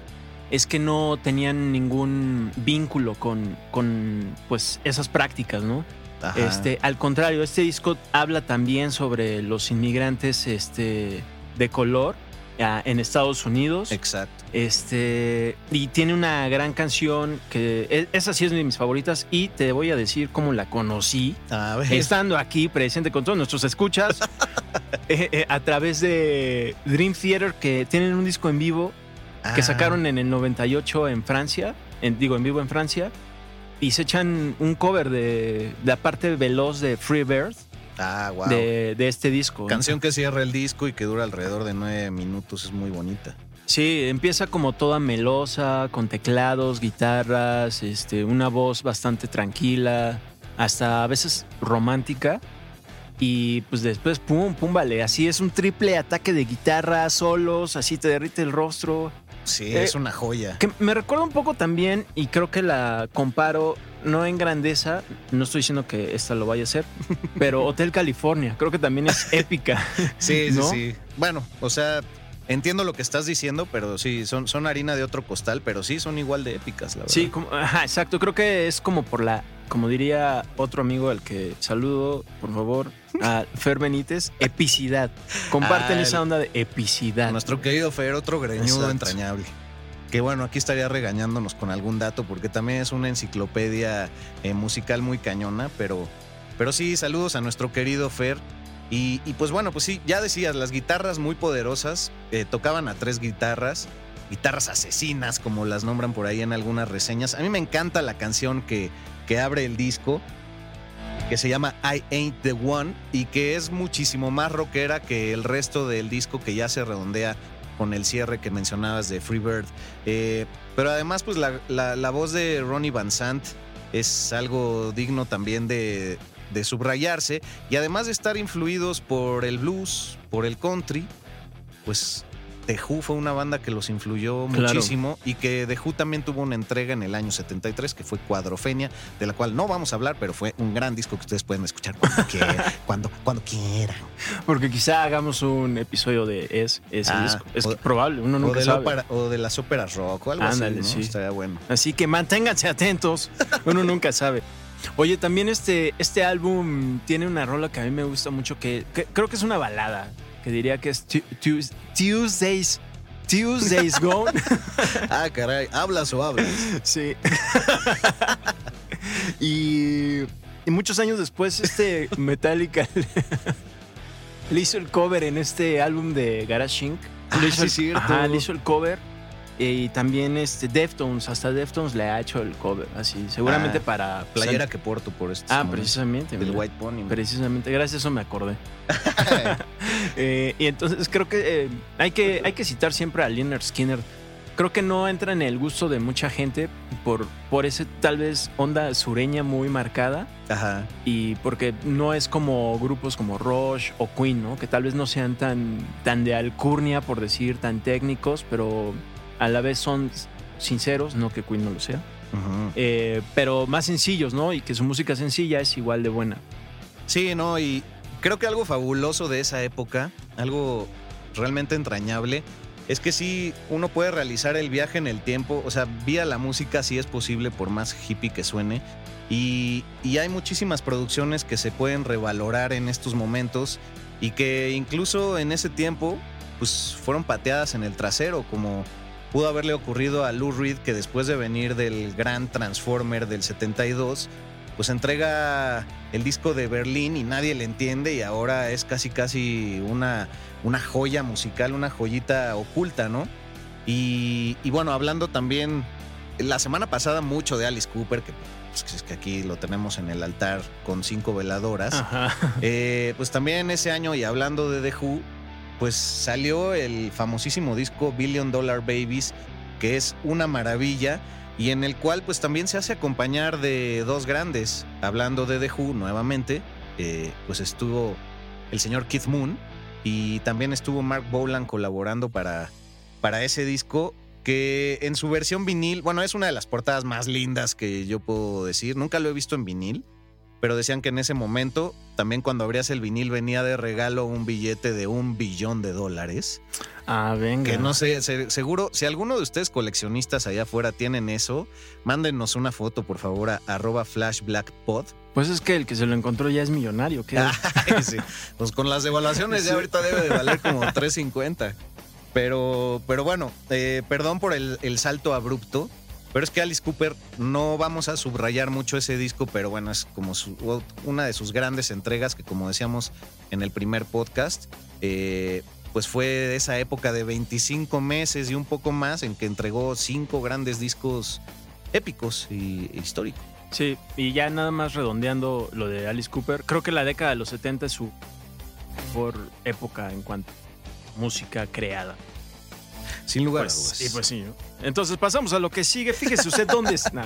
es que no tenían ningún vínculo con, con pues, esas prácticas, ¿no? Ajá. Este, al contrario, este disco habla también sobre los inmigrantes este, de color a, en Estados Unidos. Exacto. Este, y tiene una gran canción que esa sí es de mis favoritas y te voy a decir cómo la conocí. A ver. Estando aquí presente con todos nuestros escuchas eh, eh, a través de Dream Theater, que tienen un disco en vivo que ah. sacaron en el noventa y ocho en Francia, en, digo, en vivo en Francia, y se echan un cover de, de la parte veloz de Free Bird ah, wow. de, de este disco. Canción ¿no? que cierra el disco y que dura alrededor de nueve minutos, es muy bonita. Sí, empieza como toda melosa, con teclados, guitarras, este, una voz bastante tranquila, hasta a veces romántica. Y pues después, pum, pum, vale. Así es un triple ataque de guitarra, solos, así te derrite el rostro. Sí, eh, es una joya. Que me recuerda un poco también, y creo que la comparo, no en grandeza, no estoy diciendo que esta lo vaya a hacer, pero Hotel California, creo que también es épica. Sí, ¿no? sí, sí. Bueno, o sea, entiendo lo que estás diciendo, pero sí, son, son harina de otro costal, pero sí, son igual de épicas, la verdad. Sí, como, ajá, exacto. Creo que es como por la... Como diría otro amigo al que saludo, por favor, a Fer Benítez, epicidad. Comparten ah, esa onda de epicidad. Nuestro querido Fer, otro greñudo Exacto. entrañable. Que bueno, aquí estaría regañándonos con algún dato, porque también es una enciclopedia eh, musical muy cañona, pero, pero sí, saludos a nuestro querido Fer. Y, y pues bueno, pues sí, ya decías, las guitarras muy poderosas, eh, tocaban a tres guitarras, guitarras asesinas, como las nombran por ahí en algunas reseñas. A mí me encanta la canción que... que abre el disco, que se llama I Ain't The One, y que es muchísimo más rockera que el resto del disco, que ya se redondea con el cierre que mencionabas de Free Bird. Eh, pero además, pues la, la, la voz de Ronnie Van Sant es algo digno también de, de subrayarse. Y además de estar influidos por el blues, por el country, pues The Who fue una banda que los influyó muchísimo, claro. Y que The Who también tuvo una entrega en el año setenta y tres que fue Cuadrofenia, de la cual no vamos a hablar, pero fue un gran disco que ustedes pueden escuchar cuando quieran, cuando, cuando quieran. Porque quizá hagamos un episodio de ese, ese ah, disco. Es o, probable, uno nunca o sabe. Ópera, o de las óperas rock o algo. Ándale, así, ¿no? Sí. Estaría bueno. Así que manténganse atentos, uno nunca sabe. Oye, también este, este álbum tiene una rola que a mí me gusta mucho, que, que creo que es una balada. Que diría que es tu, tu, Tuesdays Tuesdays Gone. Ah, caray, ¿hablas o hablas? Sí. y, y muchos años después este Metallica le hizo el cover en este álbum de Garage Incorporated. Ah, le hizo, sí, el, cierto. Ajá, le hizo el cover. Y también este Deftones, hasta Deftones le ha hecho el cover, así, seguramente ah, para... Playera que porto por esto. Ah, precisamente. Del White Pony. Precisamente, gracias a eso me acordé. eh, y entonces creo que, eh, hay que hay que citar siempre a Lynyrd Skynyrd. Creo que no entra en el gusto de mucha gente por, por ese tal vez onda sureña muy marcada. Ajá. Y porque no es como grupos como Rush o Queen, ¿no? Que tal vez no sean tan, tan de alcurnia, por decir, tan técnicos, pero... A la vez son sinceros, no que Queen no lo sea, uh-huh. eh, pero más sencillos, ¿no? Y que su música sencilla es igual de buena. Sí, no, y creo que algo fabuloso de esa época, algo realmente entrañable, es que sí, uno puede realizar el viaje en el tiempo, o sea, vía la música sí es posible por más hippie que suene. Y, y hay muchísimas producciones que se pueden revalorar en estos momentos y que incluso en ese tiempo, pues fueron pateadas en el trasero, como... Pudo haberle ocurrido a Lou Reed, que después de venir del gran Transformer del setenta y dos, pues entrega el disco de Berlín y nadie le entiende y ahora es casi casi una, una joya musical, una joyita oculta, ¿no? Y, y bueno, hablando también la semana pasada mucho de Alice Cooper, que pues, es que aquí lo tenemos en el altar con cinco veladoras. Ajá. Eh, pues también ese año, y hablando de The Who, pues salió el famosísimo disco Billion Dollar Babies, que es una maravilla y en el cual pues también se hace acompañar de dos grandes. Hablando de The Who nuevamente, eh, pues estuvo el señor Keith Moon y también estuvo Mark Bolan colaborando para, para ese disco, que en su versión vinil, bueno, es una de las portadas más lindas que yo puedo decir. Nunca lo he visto en vinil, pero decían que en ese momento, también cuando abrías el vinil, venía de regalo un billete de un billón de dólares. Ah, venga. Que no sé, seguro, si alguno de ustedes coleccionistas allá afuera tienen eso, mándenos una foto, por favor, a arroba flashblackpod. Pues es que el que se lo encontró ya es millonario. ¿Qué? Ay, sí. Pues con las devaluaciones ya ahorita debe de valer como tres cincuenta. Pero, pero bueno, eh, perdón por el, el salto abrupto. Pero es que Alice Cooper, no vamos a subrayar mucho ese disco, pero bueno, es como su, una de sus grandes entregas que, como decíamos en el primer podcast, eh, pues fue esa época de veinticinco meses y un poco más en que entregó cinco grandes discos épicos y históricos. Sí, y ya nada más redondeando lo de Alice Cooper, creo que la década de los setenta es su mejor época en cuanto a música creada. Sin lugar pues, a dudas. Y pues sí, ¿no? Entonces pasamos a lo que sigue. Fíjese usted dónde es. Nah.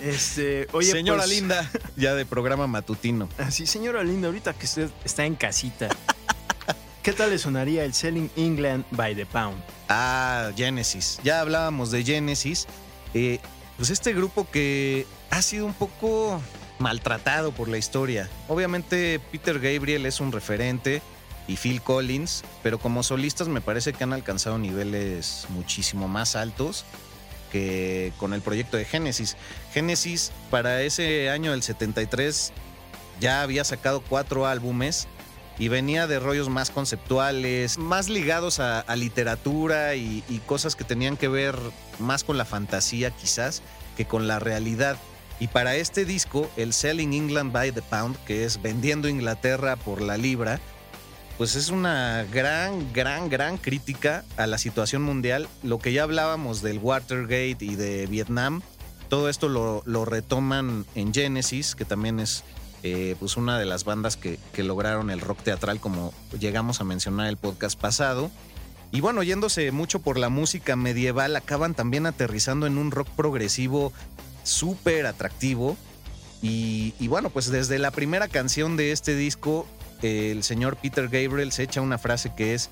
Este, oye, señora pues, linda, ya de programa matutino. Así, señora linda, ahorita que usted está en casita, ¿qué tal le sonaría el Selling England by the Pound? Ah, Genesis. Ya hablábamos de Genesis. Eh, pues este grupo que ha sido un poco maltratado por la historia. Obviamente Peter Gabriel es un referente. Y Phil Collins, pero como solistas me parece que han alcanzado niveles muchísimo más altos que con el proyecto de Genesis. Genesis para ese año del setenta y tres ya había sacado cuatro álbumes y venía de rollos más conceptuales, más ligados a, a literatura y, y cosas que tenían que ver más con la fantasía quizás que con la realidad. Y para este disco, el Selling England by the Pound, que es vendiendo Inglaterra por la libra, pues es una gran, gran, gran crítica a la situación mundial. Lo que ya hablábamos del Watergate y de Vietnam, todo esto lo, lo retoman en Genesis, que también es eh, pues una de las bandas que, que lograron el rock teatral, como llegamos a mencionar el podcast pasado. Y bueno, yéndose mucho por la música medieval, acaban también aterrizando en un rock progresivo súper atractivo. Y, y bueno, pues desde la primera canción de este disco, eh, el señor Peter Gabriel se echa una frase que es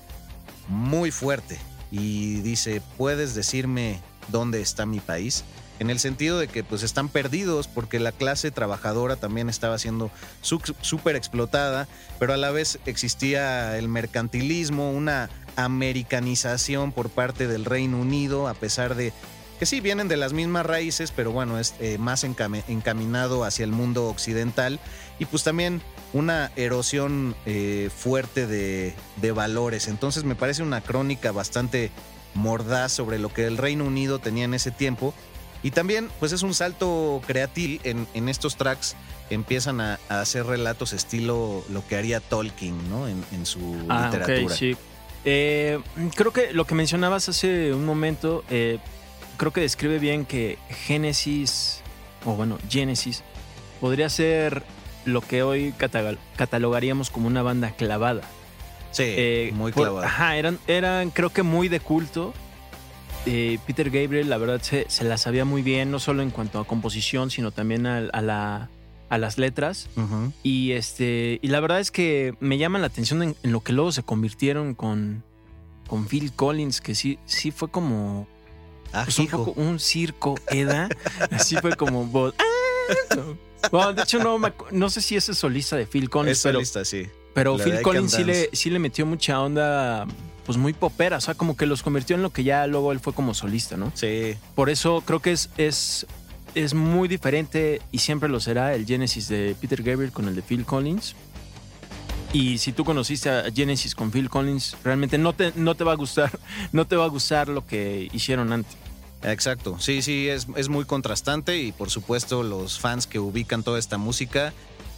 muy fuerte y dice: ¿puedes decirme dónde está mi país? En el sentido de que pues están perdidos porque la clase trabajadora también estaba siendo súper explotada, pero a la vez existía el mercantilismo, una americanización por parte del Reino Unido, a pesar de que sí vienen de las mismas raíces, pero bueno, es eh, más encam- encaminado hacia el mundo occidental, y pues también una erosión eh, fuerte de, de valores. Entonces me parece una crónica bastante mordaz sobre lo que el Reino Unido tenía en ese tiempo. Y también pues es un salto creativo. En, en estos tracks empiezan a, a hacer relatos estilo lo que haría Tolkien, ¿no? En, en su ah, literatura. Okay, sí. eh, creo que lo que mencionabas hace un momento, eh, creo que describe bien que Genesis, o bueno, Genesis, podría ser lo que hoy catalogaríamos como una banda clavada. Sí, eh, muy clavada. Por, ajá, eran, eran creo que muy de culto. Eh, Peter Gabriel, la verdad, se, se la sabía muy bien, no solo en cuanto a composición, sino también a, a, la, a las letras. Uh-huh. Y este, y la verdad es que me llama la atención en, en lo que luego se convirtieron con, con Phil Collins, que sí, sí fue como pues un, poco, un circo, ¿eda? Así fue como vos. Bueno, de hecho, no, no sé si ese es solista de Phil Collins. Es solista, pero, sí. Pero la Phil Collins sí le, sí le metió mucha onda, pues muy popera, o sea, como que los convirtió en lo que ya luego él fue como solista, ¿no? Sí. Por eso creo que es, es, es muy diferente, y siempre lo será, el Genesis de Peter Gabriel con el de Phil Collins. Y si tú conociste a Genesis con Phil Collins, realmente no te, no te va a gustar, no te va a gustar lo que hicieron antes. Exacto, sí, sí, es, es muy contrastante, y por supuesto los fans que ubican toda esta música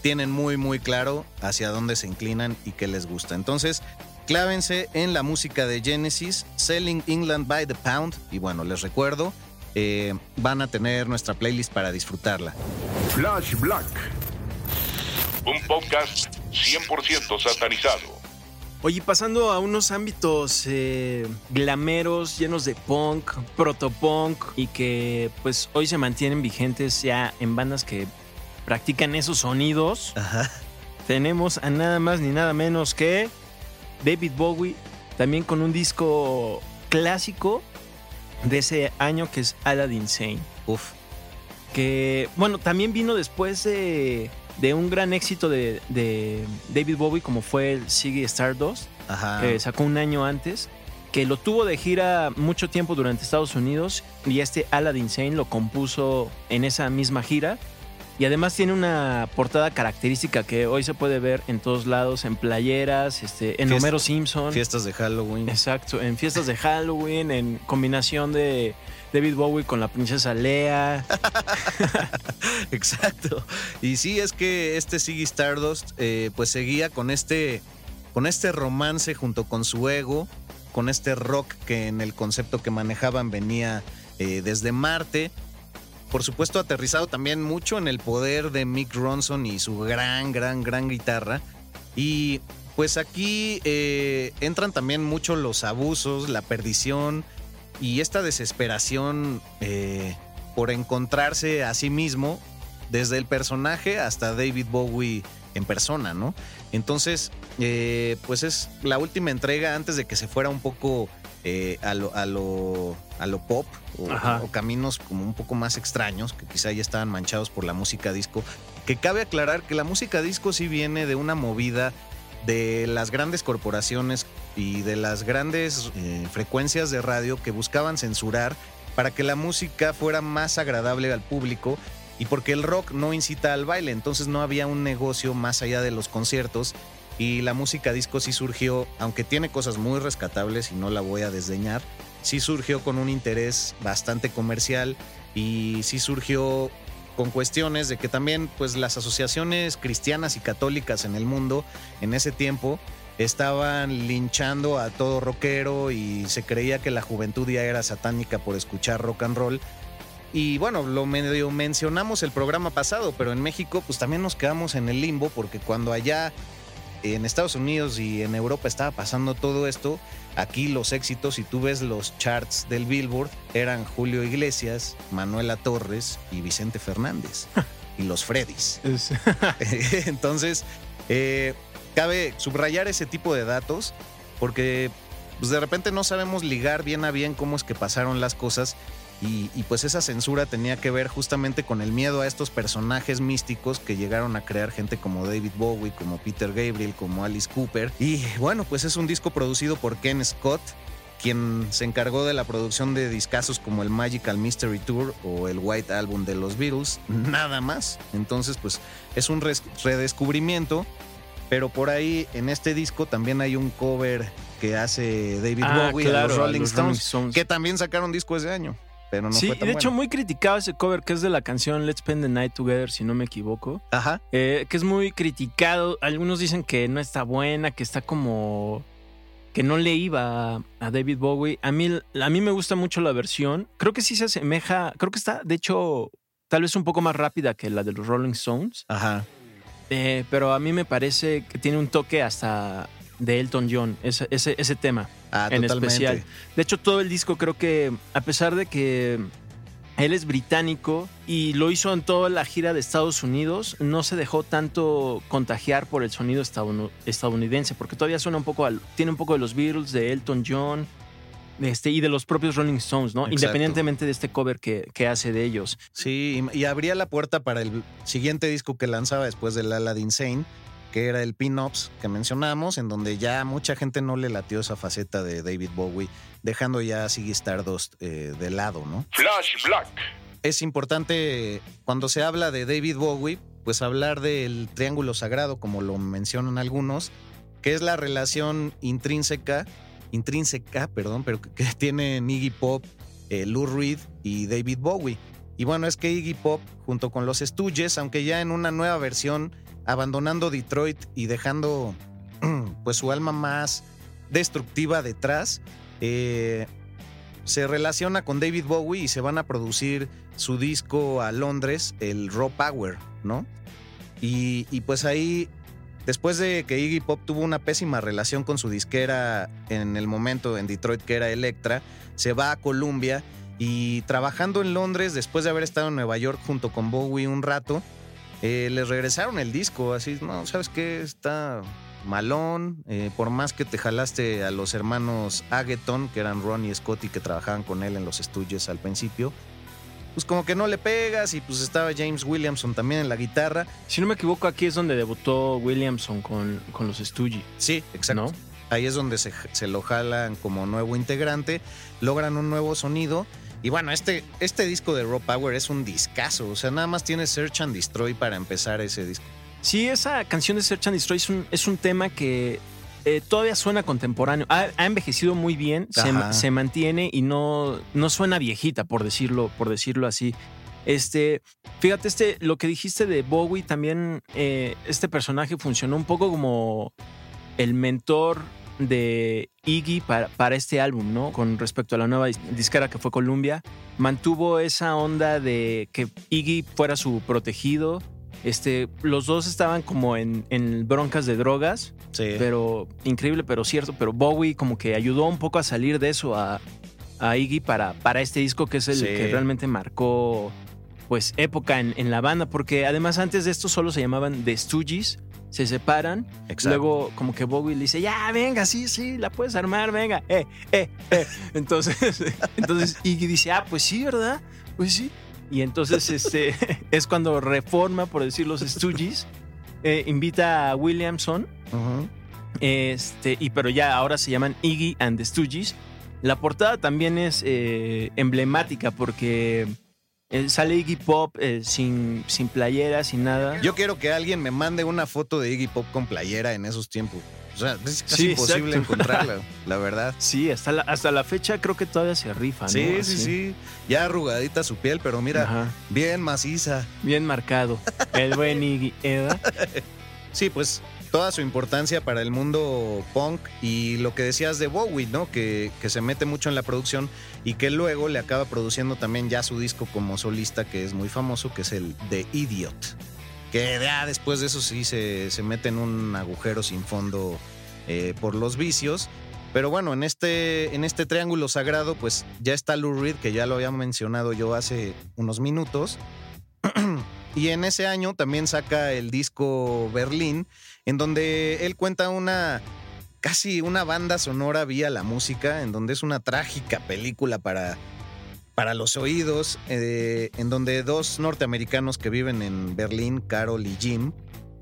tienen muy muy claro hacia dónde se inclinan y qué les gusta. Entonces, clávense en la música de Genesis, Selling England by the Pound, y bueno, les recuerdo, eh, van a tener nuestra playlist para disfrutarla. Flash Black, un podcast cien por ciento satanizado. Oye, pasando a unos ámbitos eh, glameros, llenos de punk, protopunk, y que pues hoy se mantienen vigentes ya en bandas que practican esos sonidos. Ajá. Tenemos a nada más ni nada menos que David Bowie, también con un disco clásico de ese año que es Aladdin Sane. Uf. Que bueno, también vino después de... de un gran éxito de, de David Bowie, como fue el Ziggy Stardust, ajá, que sacó un año antes, que lo tuvo de gira mucho tiempo durante Estados Unidos, y este Aladdin Sane lo compuso en esa misma gira, y además tiene una portada característica que hoy se puede ver en todos lados, en playeras, este, en Fiest- Homero Simpson, fiestas de Halloween. Exacto, en fiestas de Halloween, en combinación de David Bowie con la princesa Lea. Exacto. Y sí, es que este Ziggy Stardust eh, pues seguía con este, con este romance junto con su ego, con este rock que en el concepto que manejaban venía eh, desde Marte. Por supuesto, aterrizado también mucho en el poder de Mick Ronson y su gran, gran, gran guitarra. Y pues aquí eh, entran también mucho los abusos, la perdición y esta desesperación eh, por encontrarse a sí mismo, desde el personaje hasta David Bowie en persona, ¿no? Entonces, eh, pues es la última entrega antes de que se fuera un poco eh, a, lo, a, lo, a lo pop o, o caminos como un poco más extraños, que quizá ya estaban manchados por la música disco. Que cabe aclarar que la música disco sí viene de una movida de las grandes corporaciones y de las grandes eh, frecuencias de radio que buscaban censurar para que la música fuera más agradable al público, y porque el rock no incita al baile, entonces no había un negocio más allá de los conciertos, y la música disco sí surgió, aunque tiene cosas muy rescatables y no la voy a desdeñar, sí surgió con un interés bastante comercial, y sí surgió con cuestiones de que también pues las asociaciones cristianas y católicas en el mundo en ese tiempo estaban linchando a todo rockero, y se creía que la juventud ya era satánica por escuchar rock and roll. Y bueno, lo medio mencionamos el programa pasado, pero en México pues también nos quedamos en el limbo, porque cuando allá en Estados Unidos y en Europa estaba pasando todo esto, aquí los éxitos, si tú ves los charts del Billboard, eran Julio Iglesias, Manuela Torres y Vicente Fernández y los Freddys. Entonces, eh, cabe subrayar ese tipo de datos porque pues, de repente no sabemos ligar bien a bien cómo es que pasaron las cosas. Y, y pues esa censura tenía que ver justamente con el miedo a estos personajes místicos que llegaron a crear gente como David Bowie, como Peter Gabriel, como Alice Cooper. Y bueno, pues es un disco producido por Ken Scott, quien se encargó de la producción de discazos como el Magical Mystery Tour o el White Album de los Beatles, nada más. Entonces pues es un redescubrimiento, pero por ahí en este disco también hay un cover que hace David ah, Bowie claro, a los Rolling Stones, que también sacaron disco ese año. Pero no sí, fue tan de bueno. Hecho muy criticado ese cover que es de la canción Let's Spend the Night Together, si no me equivoco. Ajá. Eh, que es muy criticado. Algunos dicen que no está buena, que está como... que no le iba a, a David Bowie. A mí, a mí me gusta mucho la versión. Creo que sí se asemeja... Creo que está, de hecho, tal vez un poco más rápida que la de los Rolling Stones. Ajá. Eh, pero a mí me parece que tiene un toque hasta... de Elton John, ese, ese, ese tema ah, en totalmente. Especial. De hecho, todo el disco creo que, a pesar de que él es británico y lo hizo en toda la gira de Estados Unidos, no se dejó tanto contagiar por el sonido estadounidense, porque todavía suena un poco, al, tiene un poco de los Beatles, de Elton John este, y de los propios Rolling Stones, ¿no? Exacto. Independientemente de este cover que, que hace de ellos. Sí, y abría la puerta para el siguiente disco que lanzaba después del Aladdin Sane, que era el Pin-Ups que mencionamos, en donde ya mucha gente no le latió esa faceta de David Bowie, dejando ya a Ziggy Stardust eh, de lado, ¿no? Flash Black. Es importante, cuando se habla de David Bowie, pues hablar del triángulo sagrado, como lo mencionan algunos, que es la relación intrínseca, intrínseca, perdón, pero que tienen Iggy Pop, eh, Lou Reed y David Bowie. Y bueno, es que Iggy Pop, junto con los Stooges, aunque ya en una nueva versión, abandonando Detroit y dejando pues su alma más destructiva detrás, eh, se relaciona con David Bowie y se van a producir su disco a Londres, el Raw Power, ¿no? Y, y pues ahí, después de que Iggy Pop tuvo una pésima relación con su disquera en el momento en Detroit, que era Elektra, se va a Columbia y trabajando en Londres, después de haber estado en Nueva York junto con Bowie un rato, Eh, les regresaron el disco, así, no, ¿sabes qué? Está malón, eh, por más que te jalaste a los hermanos Aggeton, que eran Ron y Scotty, que trabajaban con él en los Stooges al principio, pues como que no le pegas, y pues estaba James Williamson también en la guitarra. Si no me equivoco, aquí es donde debutó Williamson con, con los Stooges. Sí, exacto. ¿No? Ahí es donde se, se lo jalan como nuevo integrante, logran un nuevo sonido. Y bueno, este, este disco de Raw Power es un discazo. O sea, nada más tiene Search and Destroy para empezar ese disco. Sí, esa canción de Search and Destroy es un, es un tema que eh, todavía suena contemporáneo. Ha, ha envejecido muy bien, se, se mantiene y no, no suena viejita, por decirlo, por decirlo así. Este, fíjate, este, lo que dijiste de Bowie también, eh, este personaje funcionó un poco como el mentor de Iggy para, para este álbum, ¿no? Con respecto a la nueva disquera que fue Columbia, mantuvo esa onda de que Iggy fuera su protegido. Este, los dos estaban como en, en broncas de drogas, sí. Pero increíble, pero cierto. Pero Bowie como que ayudó un poco a salir de eso a, a Iggy para, para este disco que es el sí. que realmente marcó pues época en, en la banda, porque además antes de esto solo se llamaban The Stooges. Se separan. Exacto. Luego como que Bowie le dice, ya, venga, sí, sí, la puedes armar, venga. Eh, eh, eh. Entonces, entonces Iggy dice, ah, pues sí, ¿verdad? Pues sí. Y entonces este, es cuando reforma, por decir, los Stooges. Eh, invita a Williamson. Uh-huh. este, y, pero ya ahora se llaman Iggy and the Stooges. La portada también es eh, emblemática porque... sale Iggy Pop eh, sin, sin playera, sin nada. Yo quiero que alguien me mande una foto de Iggy Pop con playera en esos tiempos. O sea, es casi sí, imposible exacto. encontrarla, la verdad. Sí, hasta la, hasta la fecha creo que todavía se rifa, sí, ¿no? Sí, sí, sí. Ya arrugadita su piel, pero mira, ajá. bien maciza. Bien marcado. El buen Iggy, ¿verdad? Sí, pues toda su importancia para el mundo punk y lo que decías de Bowie, ¿no? Que, que se mete mucho en la producción y que luego le acaba produciendo también ya su disco como solista, que es muy famoso, que es el The Idiot. que ya después de eso sí se, se mete en un agujero sin fondo eh, por los vicios. Pero bueno, en este, en este triángulo sagrado, pues ya está Lou Reed, que ya lo había mencionado yo hace unos minutos. Y en ese año también saca el disco Berlín, en donde él cuenta una casi una banda sonora vía la música, en donde es una trágica película para, para los oídos, eh, en donde dos norteamericanos que viven en Berlín, Carol y Jim,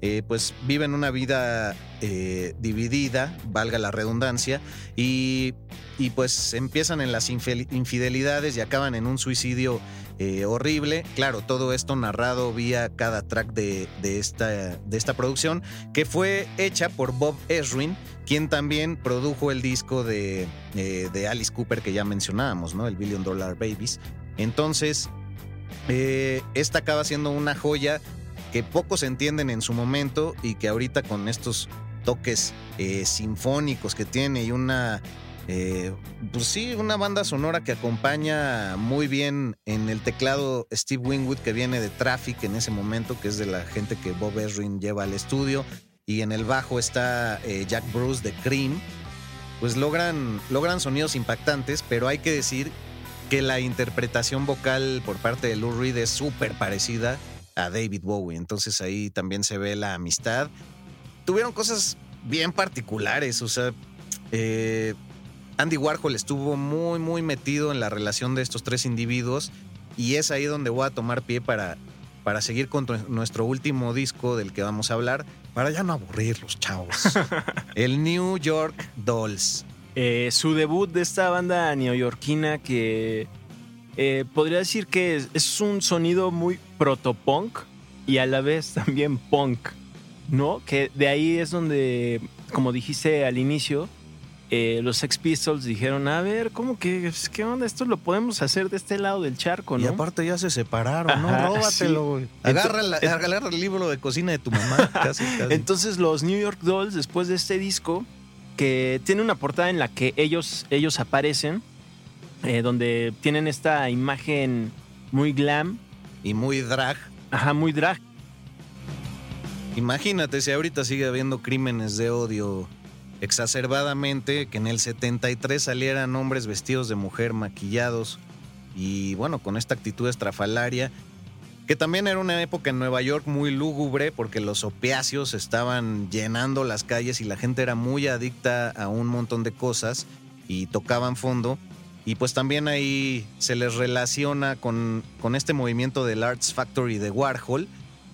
Eh, pues viven una vida eh, dividida, valga la redundancia, y, y pues empiezan en las infidelidades y acaban en un suicidio eh, horrible. Claro, todo esto narrado vía cada track de, de, esta, de esta producción, que fue hecha por Bob Ezrin, quien también produjo el disco de, eh, de Alice Cooper que ya mencionábamos, ¿no? El Billion Dollar Babies. Entonces, eh, esta acaba siendo una joya que pocos entienden en su momento y que ahorita con estos toques eh, sinfónicos que tiene y una, eh, pues sí, una banda sonora que acompaña muy bien en el teclado Steve Winwood, que viene de Traffic en ese momento, que es de la gente que Bob Ezrin lleva al estudio, y en el bajo está eh, Jack Bruce de Cream, pues logran, logran sonidos impactantes, pero hay que decir que la interpretación vocal por parte de Lou Reed es súper parecida a David Bowie, entonces ahí también se ve la amistad. Tuvieron cosas bien particulares, o sea, eh, Andy Warhol estuvo muy muy metido en la relación de estos tres individuos, y es ahí donde voy a tomar pie para, para seguir con nuestro último disco del que vamos a hablar, para ya no aburrir los chavos. El New York Dolls, eh, su debut de esta banda neoyorquina que... Eh, podría decir que es, es un sonido muy protopunk y a la vez también punk, ¿no? Que de ahí es donde, como dijiste al inicio, eh, los Sex Pistols dijeron, a ver, ¿cómo que qué onda? Esto lo podemos hacer de este lado del charco, ¿no? Y aparte ya se separaron, ajá, ¿no? Róbatelo, güey. Sí. Agarra, agarra el libro de cocina de tu mamá. Casi, casi. Entonces los New York Dolls, después de este disco, que tiene una portada en la que ellos, ellos aparecen, Eh, donde tienen esta imagen muy glam y muy drag. Ajá, muy drag. Imagínate si ahorita sigue habiendo crímenes de odio exacerbadamente, que en el setenta y tres salieran hombres vestidos de mujer, maquillados y bueno, con esta actitud estrafalaria, que también era una época en Nueva York muy lúgubre porque los opiáceos estaban llenando las calles y la gente era muy adicta a un montón de cosas y tocaban fondo. Y pues también ahí se les relaciona con, con este movimiento del Arts Factory de Warhol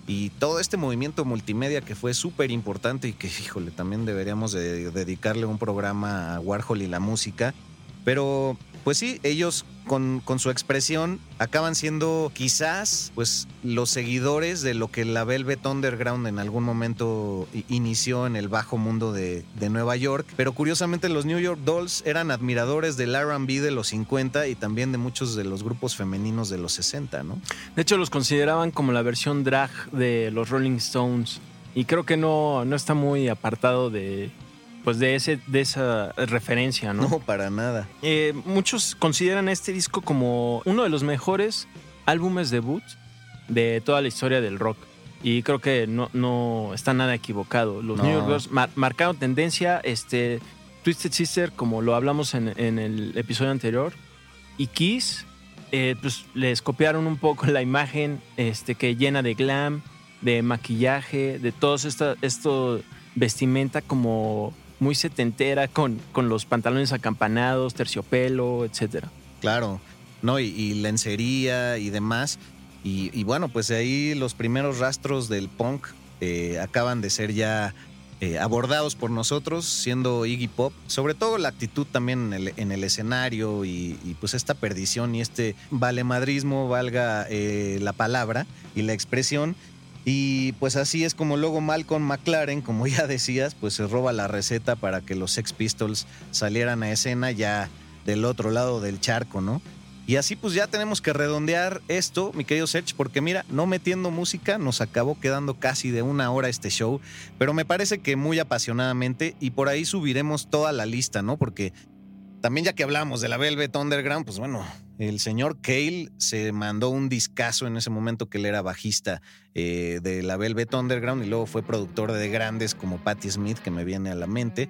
y todo este movimiento multimedia que fue súper importante y que, híjole, también deberíamos de dedicarle un programa a Warhol y la música. Pero pues sí, ellos con, con su expresión acaban siendo quizás pues los seguidores de lo que la Velvet Underground en algún momento inició en el bajo mundo de, de Nueva York. Pero curiosamente los New York Dolls eran admiradores del R and B de los cincuenta y también de muchos de los grupos femeninos de los sesenta, ¿no? De hecho los consideraban como la versión drag de los Rolling Stones y creo que no, no está muy apartado de... pues de, ese, de esa referencia, ¿no? No, para nada. Eh, muchos consideran este disco como uno de los mejores álbumes debut de toda la historia del rock. Y creo que no, no está nada equivocado. Los no. New York Dolls mar- marcaron tendencia. Este, Twisted Sister, como lo hablamos en, en el episodio anterior, y Kiss, eh, pues les copiaron un poco la imagen este, que llena de glam, de maquillaje, de todos estos esto vestimenta como... muy setentera, con, con los pantalones acampanados, terciopelo, etcétera. Claro, no, y, y lencería y demás. Y, y bueno, pues de ahí los primeros rastros del punk eh, acaban de ser ya eh, abordados por nosotros, siendo Iggy Pop. Sobre todo la actitud también en el, en el escenario y, y pues esta perdición y este valemadrismo, valga eh, la palabra y la expresión. Y pues así es como luego Malcolm McLaren, como ya decías, pues se roba la receta para que los Sex Pistols salieran a escena ya del otro lado del charco, ¿no? Y así pues ya tenemos que redondear esto, mi querido Serge, porque mira, no metiendo música nos acabó quedando casi de una hora este show, pero me parece que muy apasionadamente y por ahí subiremos toda la lista, ¿no? Porque También, ya que hablamos de la Velvet Underground, pues bueno, el señor Cale se mandó un discazo en ese momento, que él era bajista eh, de la Velvet Underground y luego fue productor de grandes como Patti Smith, que me viene a la mente.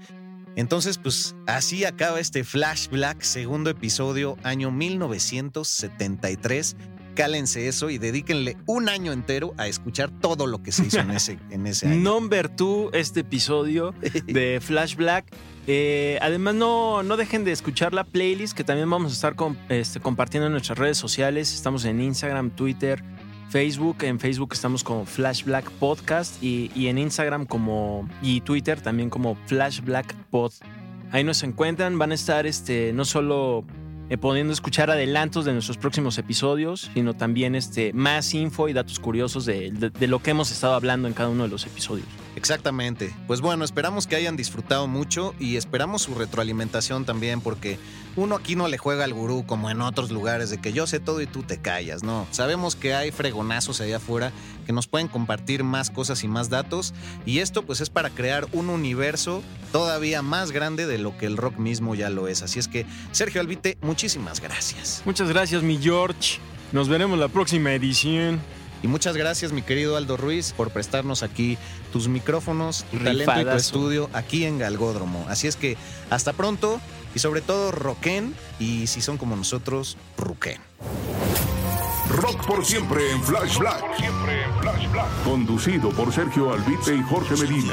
Entonces, pues así acaba este Flashback, segundo episodio, año mil novecientos setenta y tres. Cálense eso y dedíquenle un año entero a escuchar todo lo que se hizo en ese, en ese año. Number two, este episodio de Flashback. Eh, además, no, no dejen de escuchar la playlist, que también vamos a estar comp- este, compartiendo en nuestras redes sociales. Estamos en Instagram, Twitter, Facebook. En Facebook estamos como Flashback Podcast y, y en Instagram como y Twitter también como Flashback Pod. Ahí nos encuentran. Van a estar este, no solo eh, poniendo a escuchar adelantos de nuestros próximos episodios, sino también este, más info y datos curiosos de, de, de lo que hemos estado hablando en cada uno de los episodios. Exactamente. Pues bueno, esperamos que hayan disfrutado mucho y esperamos su retroalimentación también, porque uno aquí no le juega al gurú como en otros lugares de que yo sé todo y tú te callas. No, sabemos que hay fregonazos allá afuera que nos pueden compartir más cosas y más datos, y esto pues es para crear un universo todavía más grande de lo que el rock mismo ya lo es. Así es que, Sergio Albite, muchísimas gracias. Muchas gracias, mi George. Nos veremos la próxima edición. Y muchas gracias, mi querido Aldo Ruiz, por prestarnos aquí tus micrófonos, tu Rifadazo. talento y tu estudio aquí en Galgódromo. Así es que hasta pronto y sobre todo roquen, y si son como nosotros, ruquen. Rock por siempre en Flash Black. Conducido por Sergio Albite y Jorge Medina.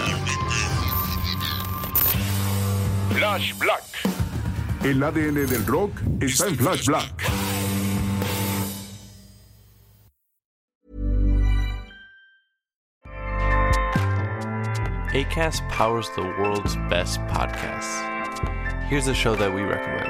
Flash Black. El A D N del rock está en Flash Black. Acast powers the world's best podcasts. Here's a show that we recommend.